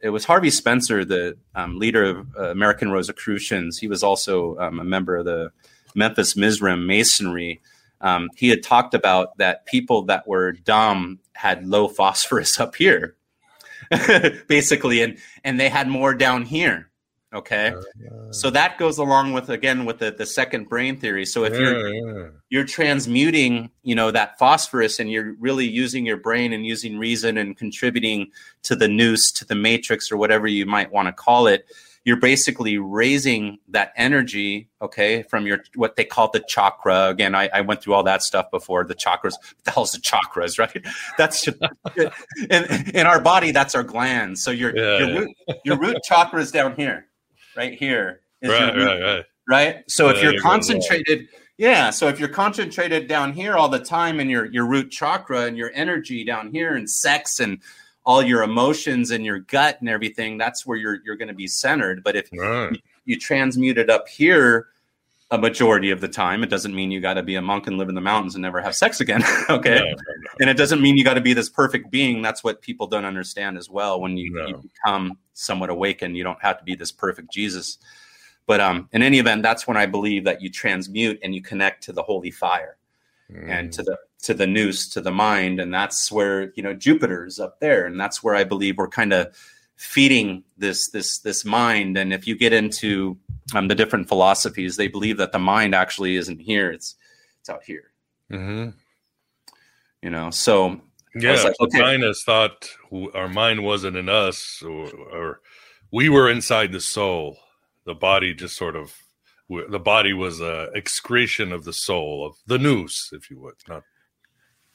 it was Harvey Spencer, the leader of American Rosicrucians. He was also a member of the Memphis Mizraim masonry. He had talked about that people that were dumb had low phosphorus up here, basically, and they had more down here. Okay, so that goes along with, again, with the second brain theory. So if you're transmuting, you know, that phosphorus, and you're really using your brain and using reason and contributing to the nous, to the matrix, or whatever you might want to call it, you're basically raising that energy, okay, from your what they call the chakra. Again, I went through all that stuff before. The chakras, what the hell's the chakras, right? That's just, in our body, that's our glands. So your root chakra is down here, right here. Right. So if you're concentrated, so if you're concentrated down here all the time, and your root chakra and your energy down here, and sex and all your emotions and your gut and everything, that's where you're going to be centered. But if you transmute it up here a majority of the time, it doesn't mean you got to be a monk and live in the mountains and never have sex again. Okay. And it doesn't mean you got to be this perfect being. That's what people don't understand as well. When you become somewhat awakened, you don't have to be this perfect Jesus. But in any event, that's when I believe that you transmute and you connect to the holy fire and to the nous, to the mind. And that's where, you know, Jupiter's up there. And that's where I believe we're kind of feeding this mind. And if you get into the different philosophies, they believe that the mind actually isn't here. It's out here, you know? So Aquinas thought our mind wasn't in us, or we were inside the soul. The body just sort of, the body was a excretion of the soul, of the nous, if you would, not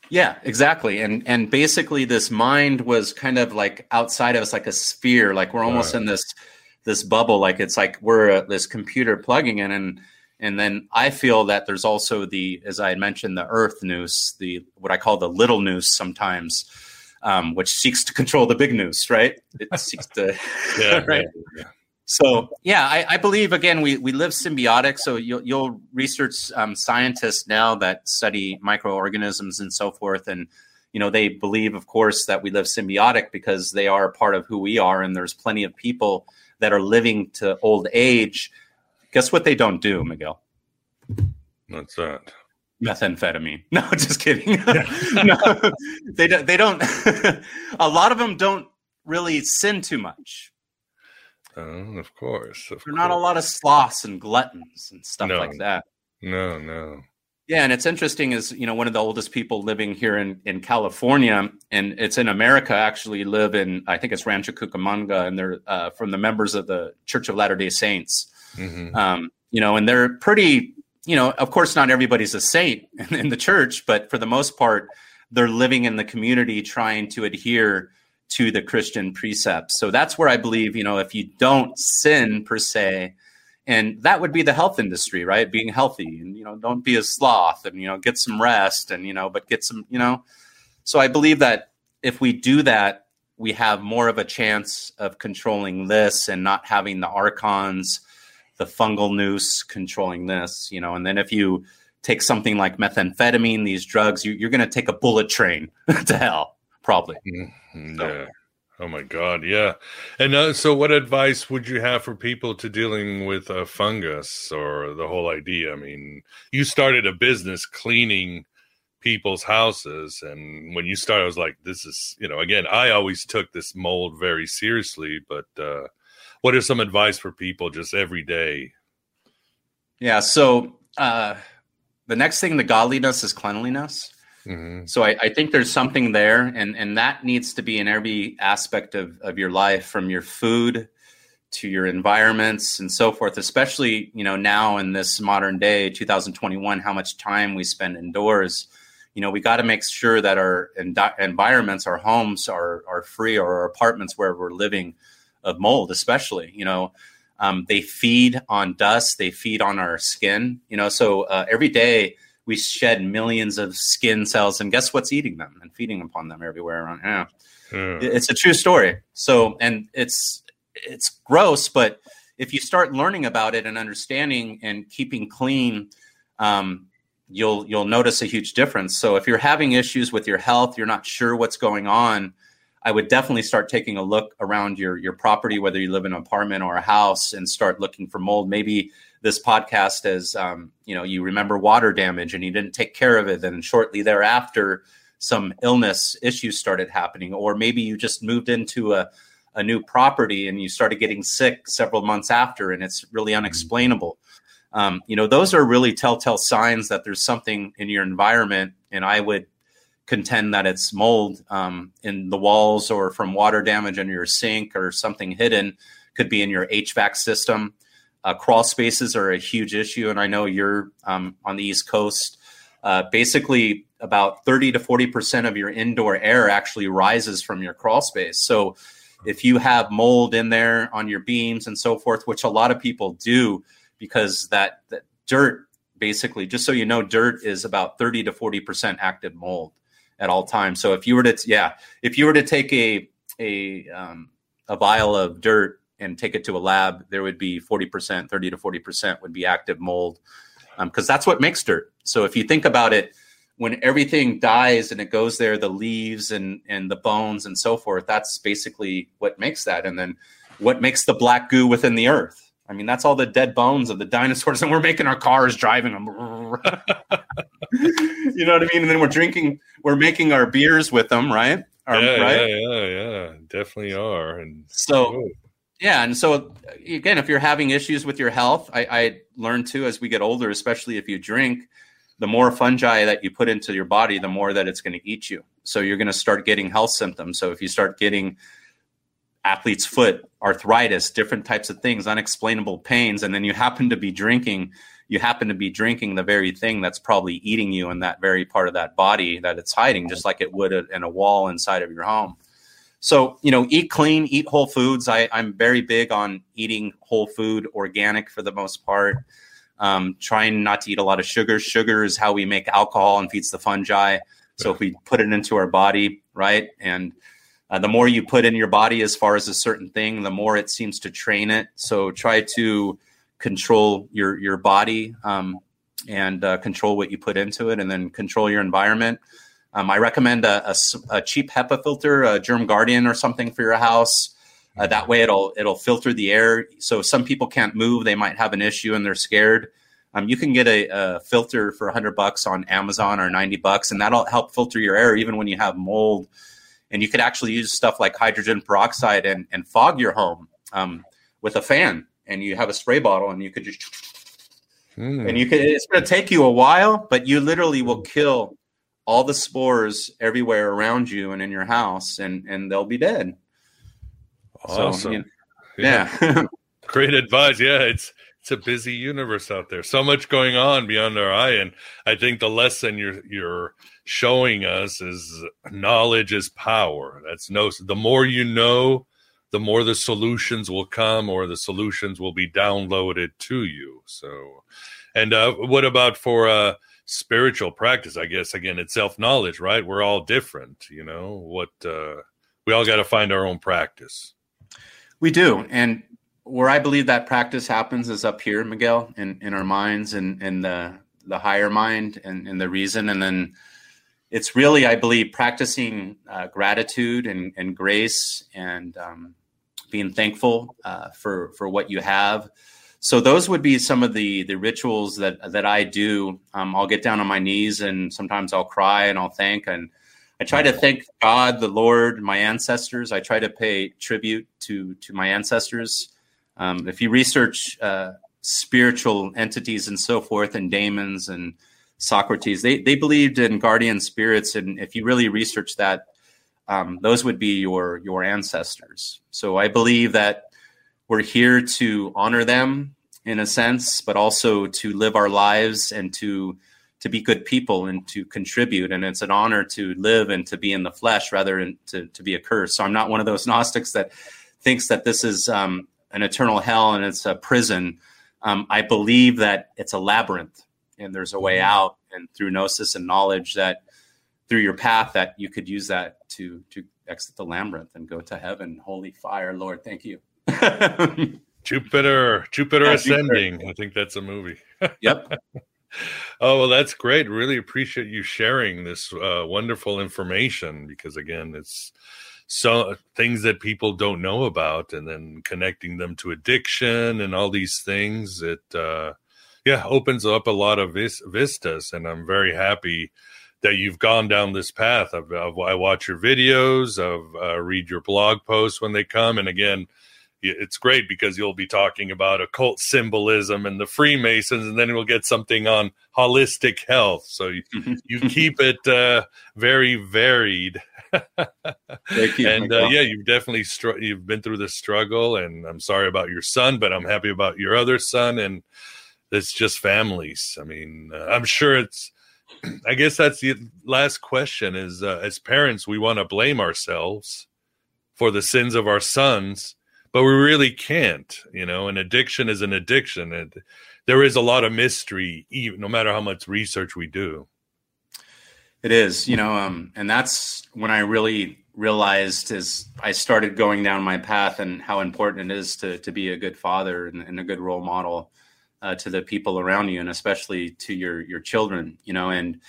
Yeah, exactly. And basically this mind was kind of like outside of us, like a sphere, like we're almost in this bubble, like it's like we're this computer plugging in. And then I feel that there's also the, as I had mentioned, the earth nous, the, what I call the little nous sometimes, which seeks to control the big nous, right? It seeks to, right? Yeah. So, yeah, I believe, again, we live symbiotic. So you'll research scientists now that study microorganisms and so forth. And, you know, they believe, of course, that we live symbiotic because they are a part of who we are. And there's plenty of people that are living to old age. Guess what they don't do, Miguel? What's that? Methamphetamine. No, just kidding. No, they don't. A lot of them don't really sin too much. Oh, of course. There are not a lot of sloths and gluttons and stuff like that. No. Yeah, and it's interesting is, you know, one of the oldest people living here in California, and it's in America, actually live in, I think it's Rancho Cucamonga, and they're from the members of the Church of Latter-day Saints. Mm-hmm. You know, and they're pretty, you know, of course, not everybody's a saint in the church, but for the most part, they're living in the community trying to adhere to the Christian precepts. So that's where I believe, you know, if you don't sin per se, and that would be the health industry, right? Being healthy and, you know, don't be a sloth and, you know, get some rest and, you know, but get some, you know. So I believe that if we do that, we have more of a chance of controlling this and not having the archons, the fungal nous controlling this, you know. And then if you take something like methamphetamine, these drugs, you're going to take a bullet train to hell, probably. Yeah. So. Oh my God. Yeah. And so what advice would you have for people to dealing with fungus or the whole idea? I mean, you started a business cleaning people's houses. And when you started, I was like, this is, you know, again, I always took this mold very seriously, but, what is some advice for people just every day? Yeah. So the next thing to godliness is cleanliness. Mm-hmm. So I think there's something there, and that needs to be in every aspect of your life, from your food to your environments and so forth, especially, you know, now in this modern day, 2021, how much time we spend indoors. You know, we got to make sure that our environments, our homes are free, or our apartments where we're living, of mold, especially, you know, they feed on dust, they feed on our skin, you know, so every day we shed millions of skin cells, and guess what's eating them and feeding upon them everywhere around. Yeah. It's a true story. So, and it's gross, but if you start learning about it and understanding and keeping clean, you'll notice a huge difference. So if you're having issues with your health, you're not sure what's going on, I would definitely start taking a look around your property, whether you live in an apartment or a house, and start looking for mold. Maybe this podcast is, you know, you remember water damage and you didn't take care of it. And shortly thereafter, some illness issues started happening. Or maybe you just moved into a new property and you started getting sick several months after, and it's really unexplainable. You know, those are really telltale signs that there's something in your environment. And I would contend that it's mold in the walls, or from water damage under your sink, or something hidden, could be in your HVAC system. Crawl spaces are a huge issue. And I know you're on the East Coast. Basically, about 30 to 40% of your indoor air actually rises from your crawl space. So if you have mold in there on your beams and so forth, which a lot of people do, because that dirt, basically, just so you know, dirt is about 30 to 40% active mold at all times. So if you were to take a vial of dirt and take it to a lab, there would be 40%, 30 to 40% would be active mold, because that's what makes dirt. So if you think about it, when everything dies and it goes there, the leaves and the bones and so forth, that's basically what makes that. And then what makes the black goo within the earth? I mean, that's all the dead bones of the dinosaurs, and we're making our cars, driving them. You know what I mean? And then we're making our beers with them, right? Yeah. Definitely are. And so again, if you're having issues with your health, I learned too, as we get older, especially if you drink, the more fungi that you put into your body, the more that it's going to eat you. So you're going to start getting health symptoms. So if you start getting athlete's foot, arthritis, different types of things, unexplainable pains, and then you happen to be drinking, you happen to be drinking the very thing that's probably eating you in that very part of that body that it's hiding, just like it would in a wall inside of your home. So, you know, eat clean, eat whole foods. I'm very big on eating whole food, organic for the most part. Trying not to eat a lot of sugar. Sugar is how we make alcohol and feeds the fungi. So if we put it into our body, right, and the more you put in your body as far as a certain thing, the more it seems to train it. So try to control your body and control what you put into it, and then control your environment. I recommend a cheap HEPA filter, a Germ Guardian or something for your house. That way it'll filter the air. So some people can't move. They might have an issue and they're scared. You can get a filter for $100 on Amazon or $90, and that'll help filter your air even when you have mold. And you could actually use stuff like hydrogen peroxide and fog your home with a fan. And you have a spray bottle, and you could just and you could. It's going to take you a while, but you literally will kill all the spores everywhere around you and in your house, and they'll be dead. Awesome. So, you know, yeah. Great advice. Yeah, it's a busy universe out there. So much going on beyond our eye, and I think the lesson you're showing us is knowledge is power. The more you know, the more the solutions will come, or the solutions will be downloaded to you. So, and what about for spiritual practice? I guess again, it's self-knowledge, right? We're all different, you know. We all got to find our own practice. We do. And where I believe that practice happens is up here, Miguel, in our minds and in the higher mind and the reason. And then it's really, I believe, practicing gratitude and grace and being thankful for what you have. So those would be some of the rituals that I do. I'll get down on my knees, and sometimes I'll cry and I'll thank, and I try to thank God, the Lord, my ancestors. I try to pay tribute to my ancestors. If you research spiritual entities and so forth, and daemons and Socrates, they believed in guardian spirits. And if you really research that, those would be your ancestors. So I believe that we're here to honor them in a sense, but also to live our lives and to be good people and to contribute. And it's an honor to live and to be in the flesh rather than to be a curse. So I'm not one of those Gnostics that thinks that this is an eternal hell and it's a prison. I believe that it's a labyrinth and there's a way out, and through Gnosis and knowledge that through your path that you could use that to exit the labyrinth and go to heaven. Holy fire, Lord. Thank you. Jupiter Ascending. Jupiter. I think that's a movie. Yep. Oh, well, that's great. Really appreciate you sharing this wonderful information, because again, it's so things that people don't know about, and then connecting them to addiction and all these things. It, opens up a lot of vistas, and I'm very happy that you've gone down this path. I watch your videos, I read your blog posts when they come. And again, it's great because you'll be talking about occult symbolism and the Freemasons, and then we'll get something on holistic health. So you keep it very varied. Thank you. And you've definitely you've been through the struggle. And I'm sorry about your son, but I'm happy about your other son. And it's just families. I mean, I'm sure I guess that's the last question. Is as parents, we want to blame ourselves for the sins of our sons. But we really can't, you know, an addiction is an addiction. And there is a lot of mystery, even no matter how much research we do. It is, you know, and that's when I really realized as I started going down my path and how important it is to be a good father and a good role model to the people around you, and especially to your children, you know. And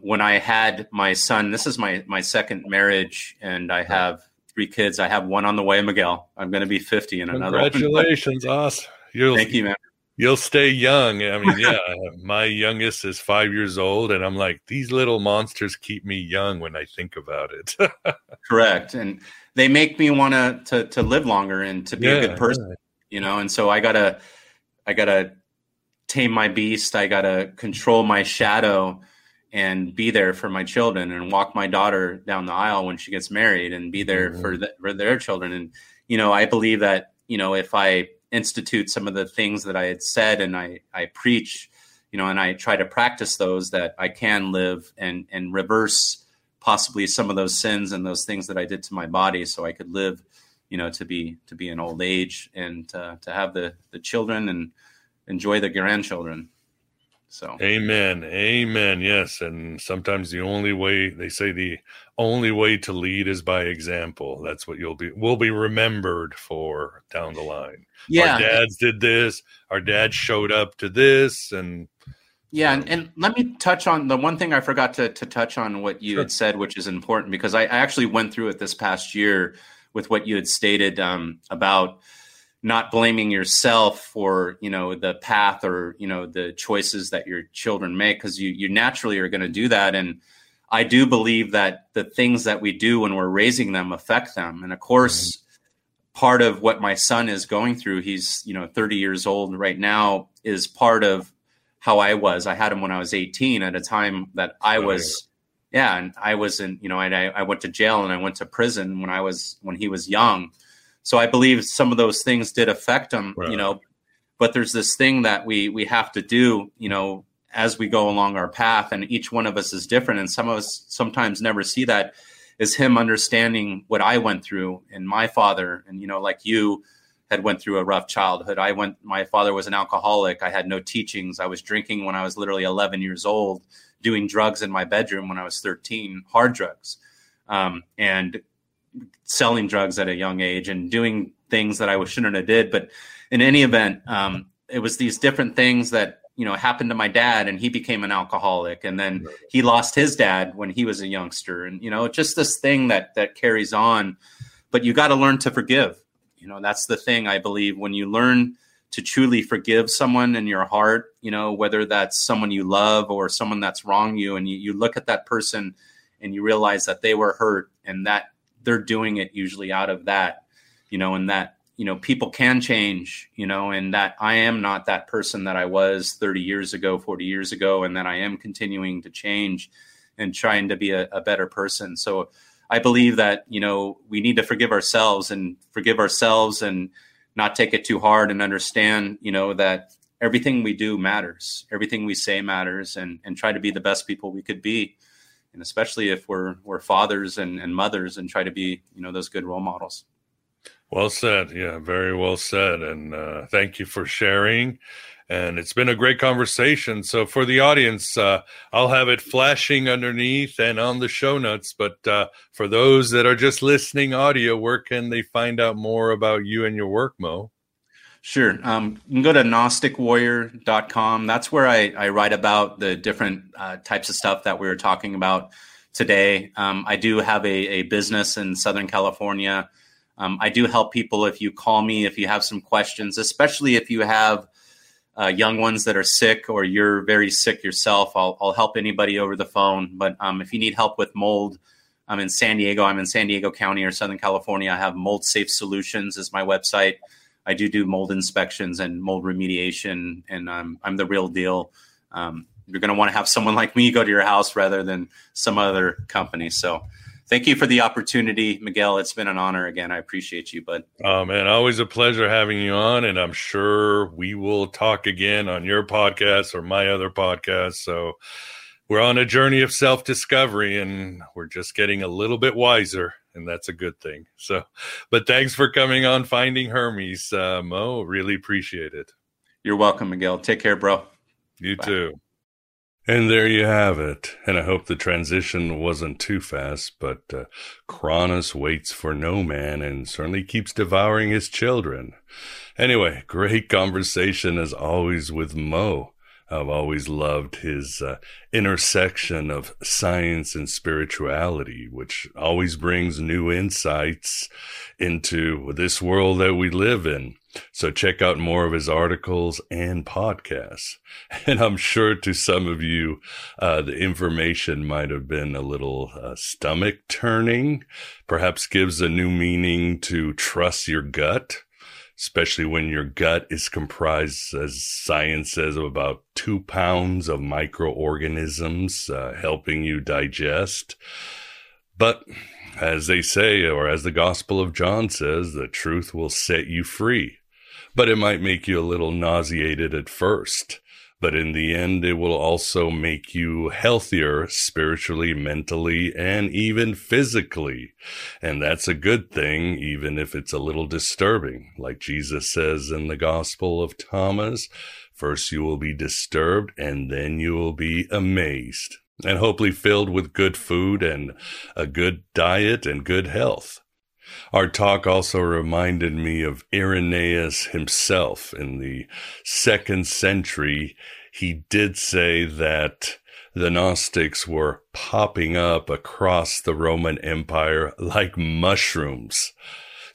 when I had my son, this is my second marriage, and I have 3 kids. I have 1 on the way, Miguel. I'm going to be 50 in another. Congratulations, Os. Thank you, man. You'll stay young. I mean, yeah, my youngest is 5 years old, and I'm like, these little monsters keep me young when I think about it. Correct. And they make me want to live longer and to be a good person, you know? And so I gotta tame my beast. I gotta control my shadow and be there for my children, and walk my daughter down the aisle when she gets married, and be there for their children. And, you know, I believe that, you know, if I institute some of the things that I had said and I preach, you know, and I try to practice those, that I can live and reverse possibly some of those sins and those things that I did to my body, so I could live, you know, to be an old age and to have the children and enjoy the grandchildren. So amen. Yes. And sometimes the only way, they say the only way to lead is by example. That's what will be remembered for down the line. Yeah. Our dads did this. Our dad showed up to this. And yeah. And let me touch on the one thing I forgot to touch on what you had said, which is important, because I actually went through it this past year with what you had stated about not blaming yourself for, you know, the path or, you know, the choices that your children make, because you naturally are going to do that. And I do believe that the things that we do when we're raising them affect them. And of course, part of what my son is going through, he's, you know, 30 years old right now, is part of how I was. I had him when I was 18, at a time that I was, and I was in, you know, and I went to jail and I went to prison when he was young. So I believe some of those things did affect them, you know, but there's this thing that we have to do, you know, as we go along our path, and each one of us is different. And some of us sometimes never see that, is him understanding what I went through and my father. And, you know, like you had went through a rough childhood. My father was an alcoholic. I had no teachings. I was drinking when I was literally 11 years old, doing drugs in my bedroom when I was 13, hard drugs. And selling drugs at a young age and doing things that I shouldn't have did. But in any event, it was these different things that, you know, happened to my dad, and he became an alcoholic, and then he lost his dad when he was a youngster. And, you know, just this thing that carries on, but you got to learn to forgive. You know, that's the thing I believe, when you learn to truly forgive someone in your heart, you know, whether that's someone you love or someone that's wronged you, and you look at that person and you realize that they were hurt, and that they're doing it usually out of that, you know, and that, you know, people can change, you know, and that I am not that person that I was 30 years ago, 40 years ago, and that I am continuing to change and trying to be a better person. So I believe that, you know, we need to forgive ourselves and not take it too hard, and understand, you know, that everything we do matters, everything we say matters, and try to be the best people we could be. And especially if we're fathers and mothers, and try to be, you know, those good role models. Well said. Yeah, very well said. And thank you for sharing. And it's been a great conversation. So for the audience, I'll have it flashing underneath and on the show notes. But for those that are just listening audio, where can they find out more about you and your work, Mo? Sure. You can go to gnosticwarrior.com. That's where I write about the different types of stuff that we were talking about today. I do have a business in Southern California. I do help people if you call me, if you have some questions, especially if you have young ones that are sick, or you're very sick yourself. I'll help anybody over the phone. But if you need help with mold, I'm in San Diego. I'm in San Diego County or Southern California. I have Mold Safe Solutions is my website. I do mold inspections and mold remediation, and I'm the real deal. You're going to want to have someone like me go to your house rather than some other company. So thank you for the opportunity, Miguel. It's been an honor again. I appreciate you, bud. Oh, man, always a pleasure having you on, and I'm sure we will talk again on your podcast or my other podcast. So we're on a journey of self-discovery, and we're just getting a little bit wiser. And that's a good thing. So, but thanks for coming on Finding Hermes, Mo. Really appreciate it. You're welcome, Miguel. Take care, bro. You Bye. Too. And there you have it. And I hope the transition wasn't too fast, but Cronus waits for no man and certainly keeps devouring his children. Anyway, great conversation as always with Mo. I've always loved his intersection of science and spirituality, which always brings new insights into this world that we live in. So check out more of his articles and podcasts. And I'm sure to some of you, the information might have been a little stomach turning, perhaps gives a new meaning to trust your gut. Especially when your gut is comprised, as science says, of about 2 pounds of microorganisms helping you digest. But as they say, or as the Gospel of John says, the truth will set you free. but it might make you a little nauseated at first. But in the end, it will also make you healthier spiritually, mentally, and even physically. And that's a good thing, even if it's a little disturbing. Like Jesus says in the Gospel of Thomas, first you will be disturbed, and then you will be amazed. And hopefully filled with good food and a good diet and good health. Our talk also reminded me of Irenaeus himself. In the 2nd century, he did say that the Gnostics were popping up across the Roman Empire like mushrooms.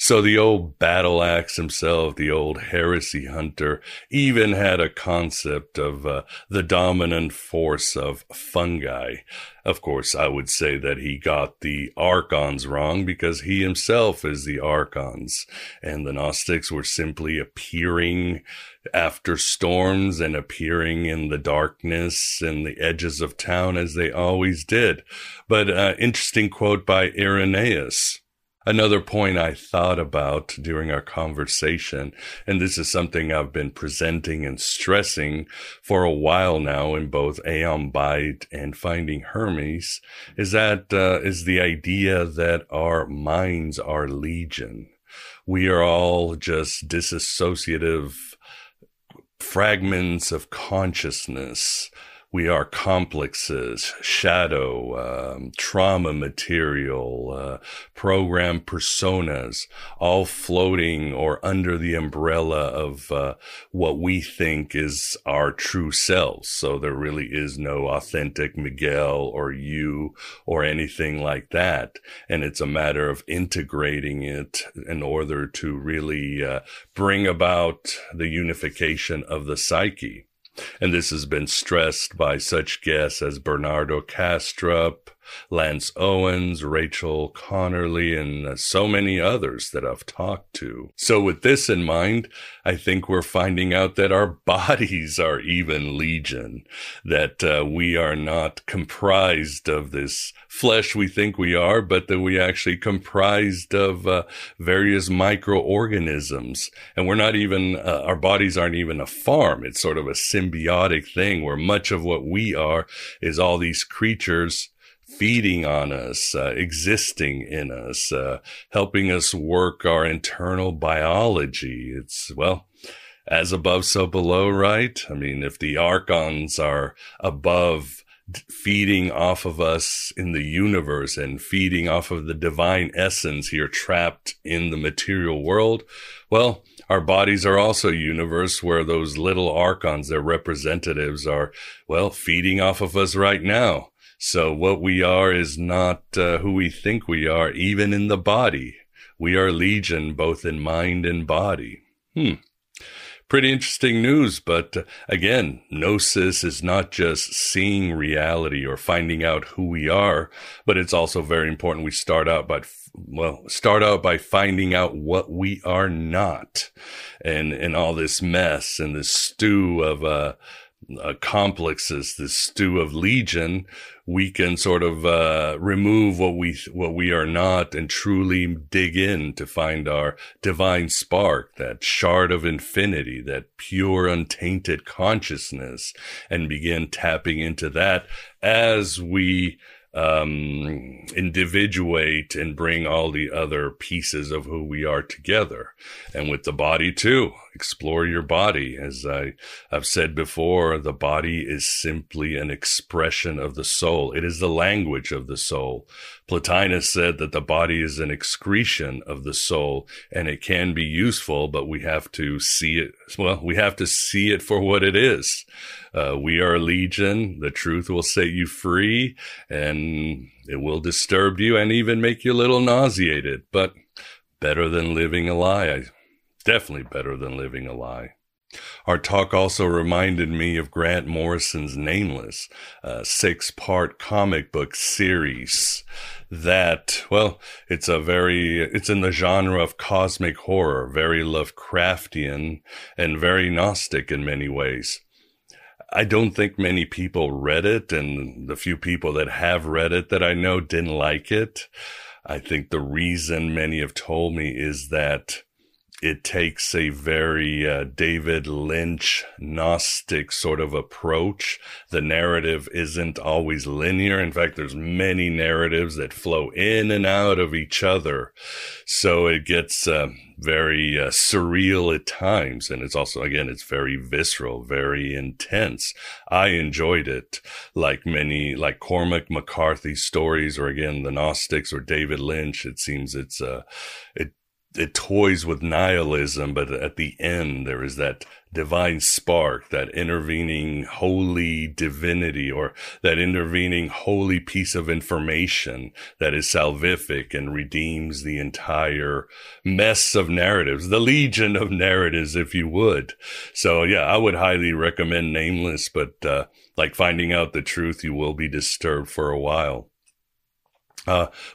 So the old battle axe himself, the old heresy hunter, even had a concept of the dominant force of fungi. Of course, I would say that he got the archons wrong because he himself is the archons. And the Gnostics were simply appearing after storms and appearing in the darkness and the edges of town as they always did. But interesting quote by Irenaeus. Another point I thought about during our conversation, and this is something I've been presenting and stressing for a while now in both Aeon Byte and Finding Hermes, is that is the idea that our minds are legion. We are all just disassociative fragments of consciousness. We are complexes, shadow, trauma material, program personas, all floating or under the umbrella of what we think is our true selves. So there really is no authentic Miguel or you or anything like that. And it's a matter of integrating it in order to really bring about the unification of the psyche. And this has been stressed by such guests as Bernardo Castrop, Lance Owens, Rachel Connerly, and so many others that I've talked to. So with this in mind, I think we're finding out that our bodies are even legion, that we are not comprised of this flesh we think we are, but that we actually comprised of various microorganisms. And we're not even, our bodies aren't even a farm. It's sort of a symbiotic thing where much of what we are is all these creatures feeding on us, existing in us, helping us work our internal biology. It's, well, as above, so below, right? I mean, if the archons are above feeding off of us in the universe and feeding off of the divine essence here trapped in the material world, well, our bodies are also a universe where those little archons, their representatives, are, well, feeding off of us right now. So what we are is not who we think we are, even in the body. We are legion, both in mind and body. Pretty interesting news, but again, gnosis is not just seeing reality or finding out who we are, but it's also very important we start out by finding out what we are not. And in all this mess and this stew of complexes, this stew of legion, we can sort of remove what we are not and truly dig in to find our divine spark, that shard of infinity, that pure, untainted consciousness, and begin tapping into that as we individuate and bring all the other pieces of who we are together. And with the body too, explore your body. As I've said before, the body is simply an expression of the soul. It is the language of the soul. Plotinus said that the body is an excretion of the soul, and it can be useful, but we have to see it. Well, we have to see it for what it is. We are legion. The truth will set you free, and it will disturb you and even make you a little nauseated, but better than living a lie. Definitely better than living a lie. Our talk also reminded me of Grant Morrison's Nameless, 6-part comic book series that, well, it's in the genre of cosmic horror, very Lovecraftian and very Gnostic in many ways. I don't think many people read it, and the few people that have read it that I know didn't like it. I think the reason many have told me is that it takes a very David Lynch Gnostic sort of approach. The narrative isn't always linear. In fact, there's many narratives that flow in and out of each other. So it gets very surreal at times. And it's also, again, it's very visceral, very intense. I enjoyed it, like many, like Cormac McCarthy's stories, or again, the Gnostics or David Lynch. It seems it's it toys with nihilism, but at the end, there is that divine spark, that intervening holy divinity, or that intervening holy piece of information that is salvific and redeems the entire mess of narratives, the legion of narratives, if you would. So yeah, I would highly recommend Nameless, but like finding out the truth, you will be disturbed for a while.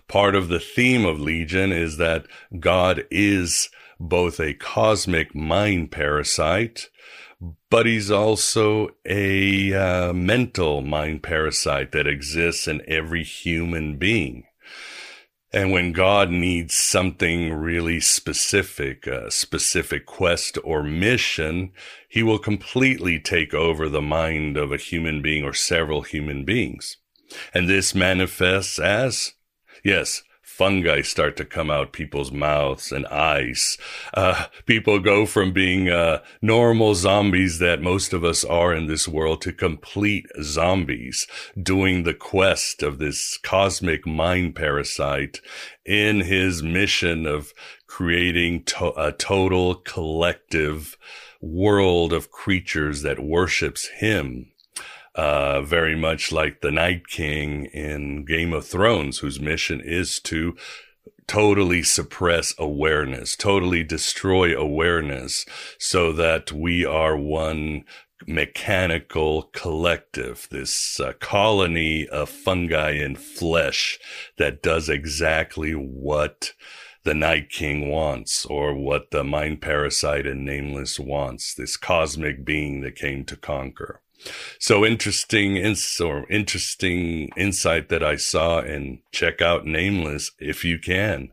Part of the theme of Legion is that God is both a cosmic mind parasite, but he's also a mental mind parasite that exists in every human being. And when God needs something really specific, a specific quest or mission, he will completely take over the mind of a human being or several human beings. And this manifests as, yes, fungi start to come out people's mouths and eyes. People go from being normal zombies that most of us are in this world to complete zombies, doing the quest of this cosmic mind parasite in his mission of creating a total collective world of creatures that worships him. Very much like the Night King in Game of Thrones, whose mission is to totally suppress awareness, totally destroy awareness, so that we are one mechanical collective, this colony of fungi and flesh that does exactly what the Night King wants, or what the mind parasite and Nameless wants, this cosmic being that came to conquer. So interesting insight that I saw, and check out Nameless if you can.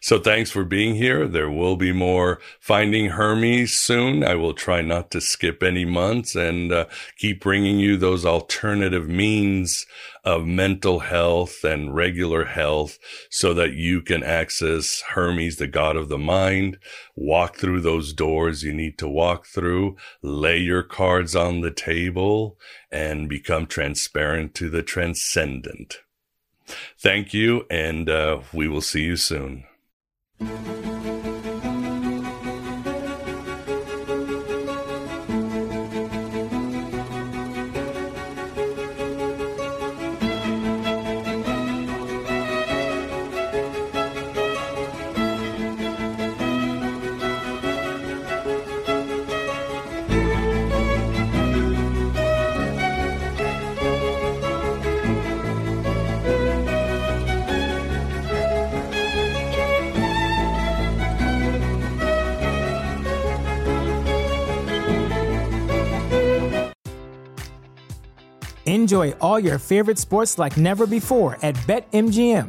So thanks for being here. There will be more Finding Hermes soon. I will try not to skip any months, and keep bringing you those alternative means of mental health and regular health so that you can access Hermes, the god of the mind, walk through those doors you need to walk through, lay your cards on the table, and become transparent to the transcendent. Thank you, and we will see you soon. Enjoy all your favorite sports like never before at BetMGM.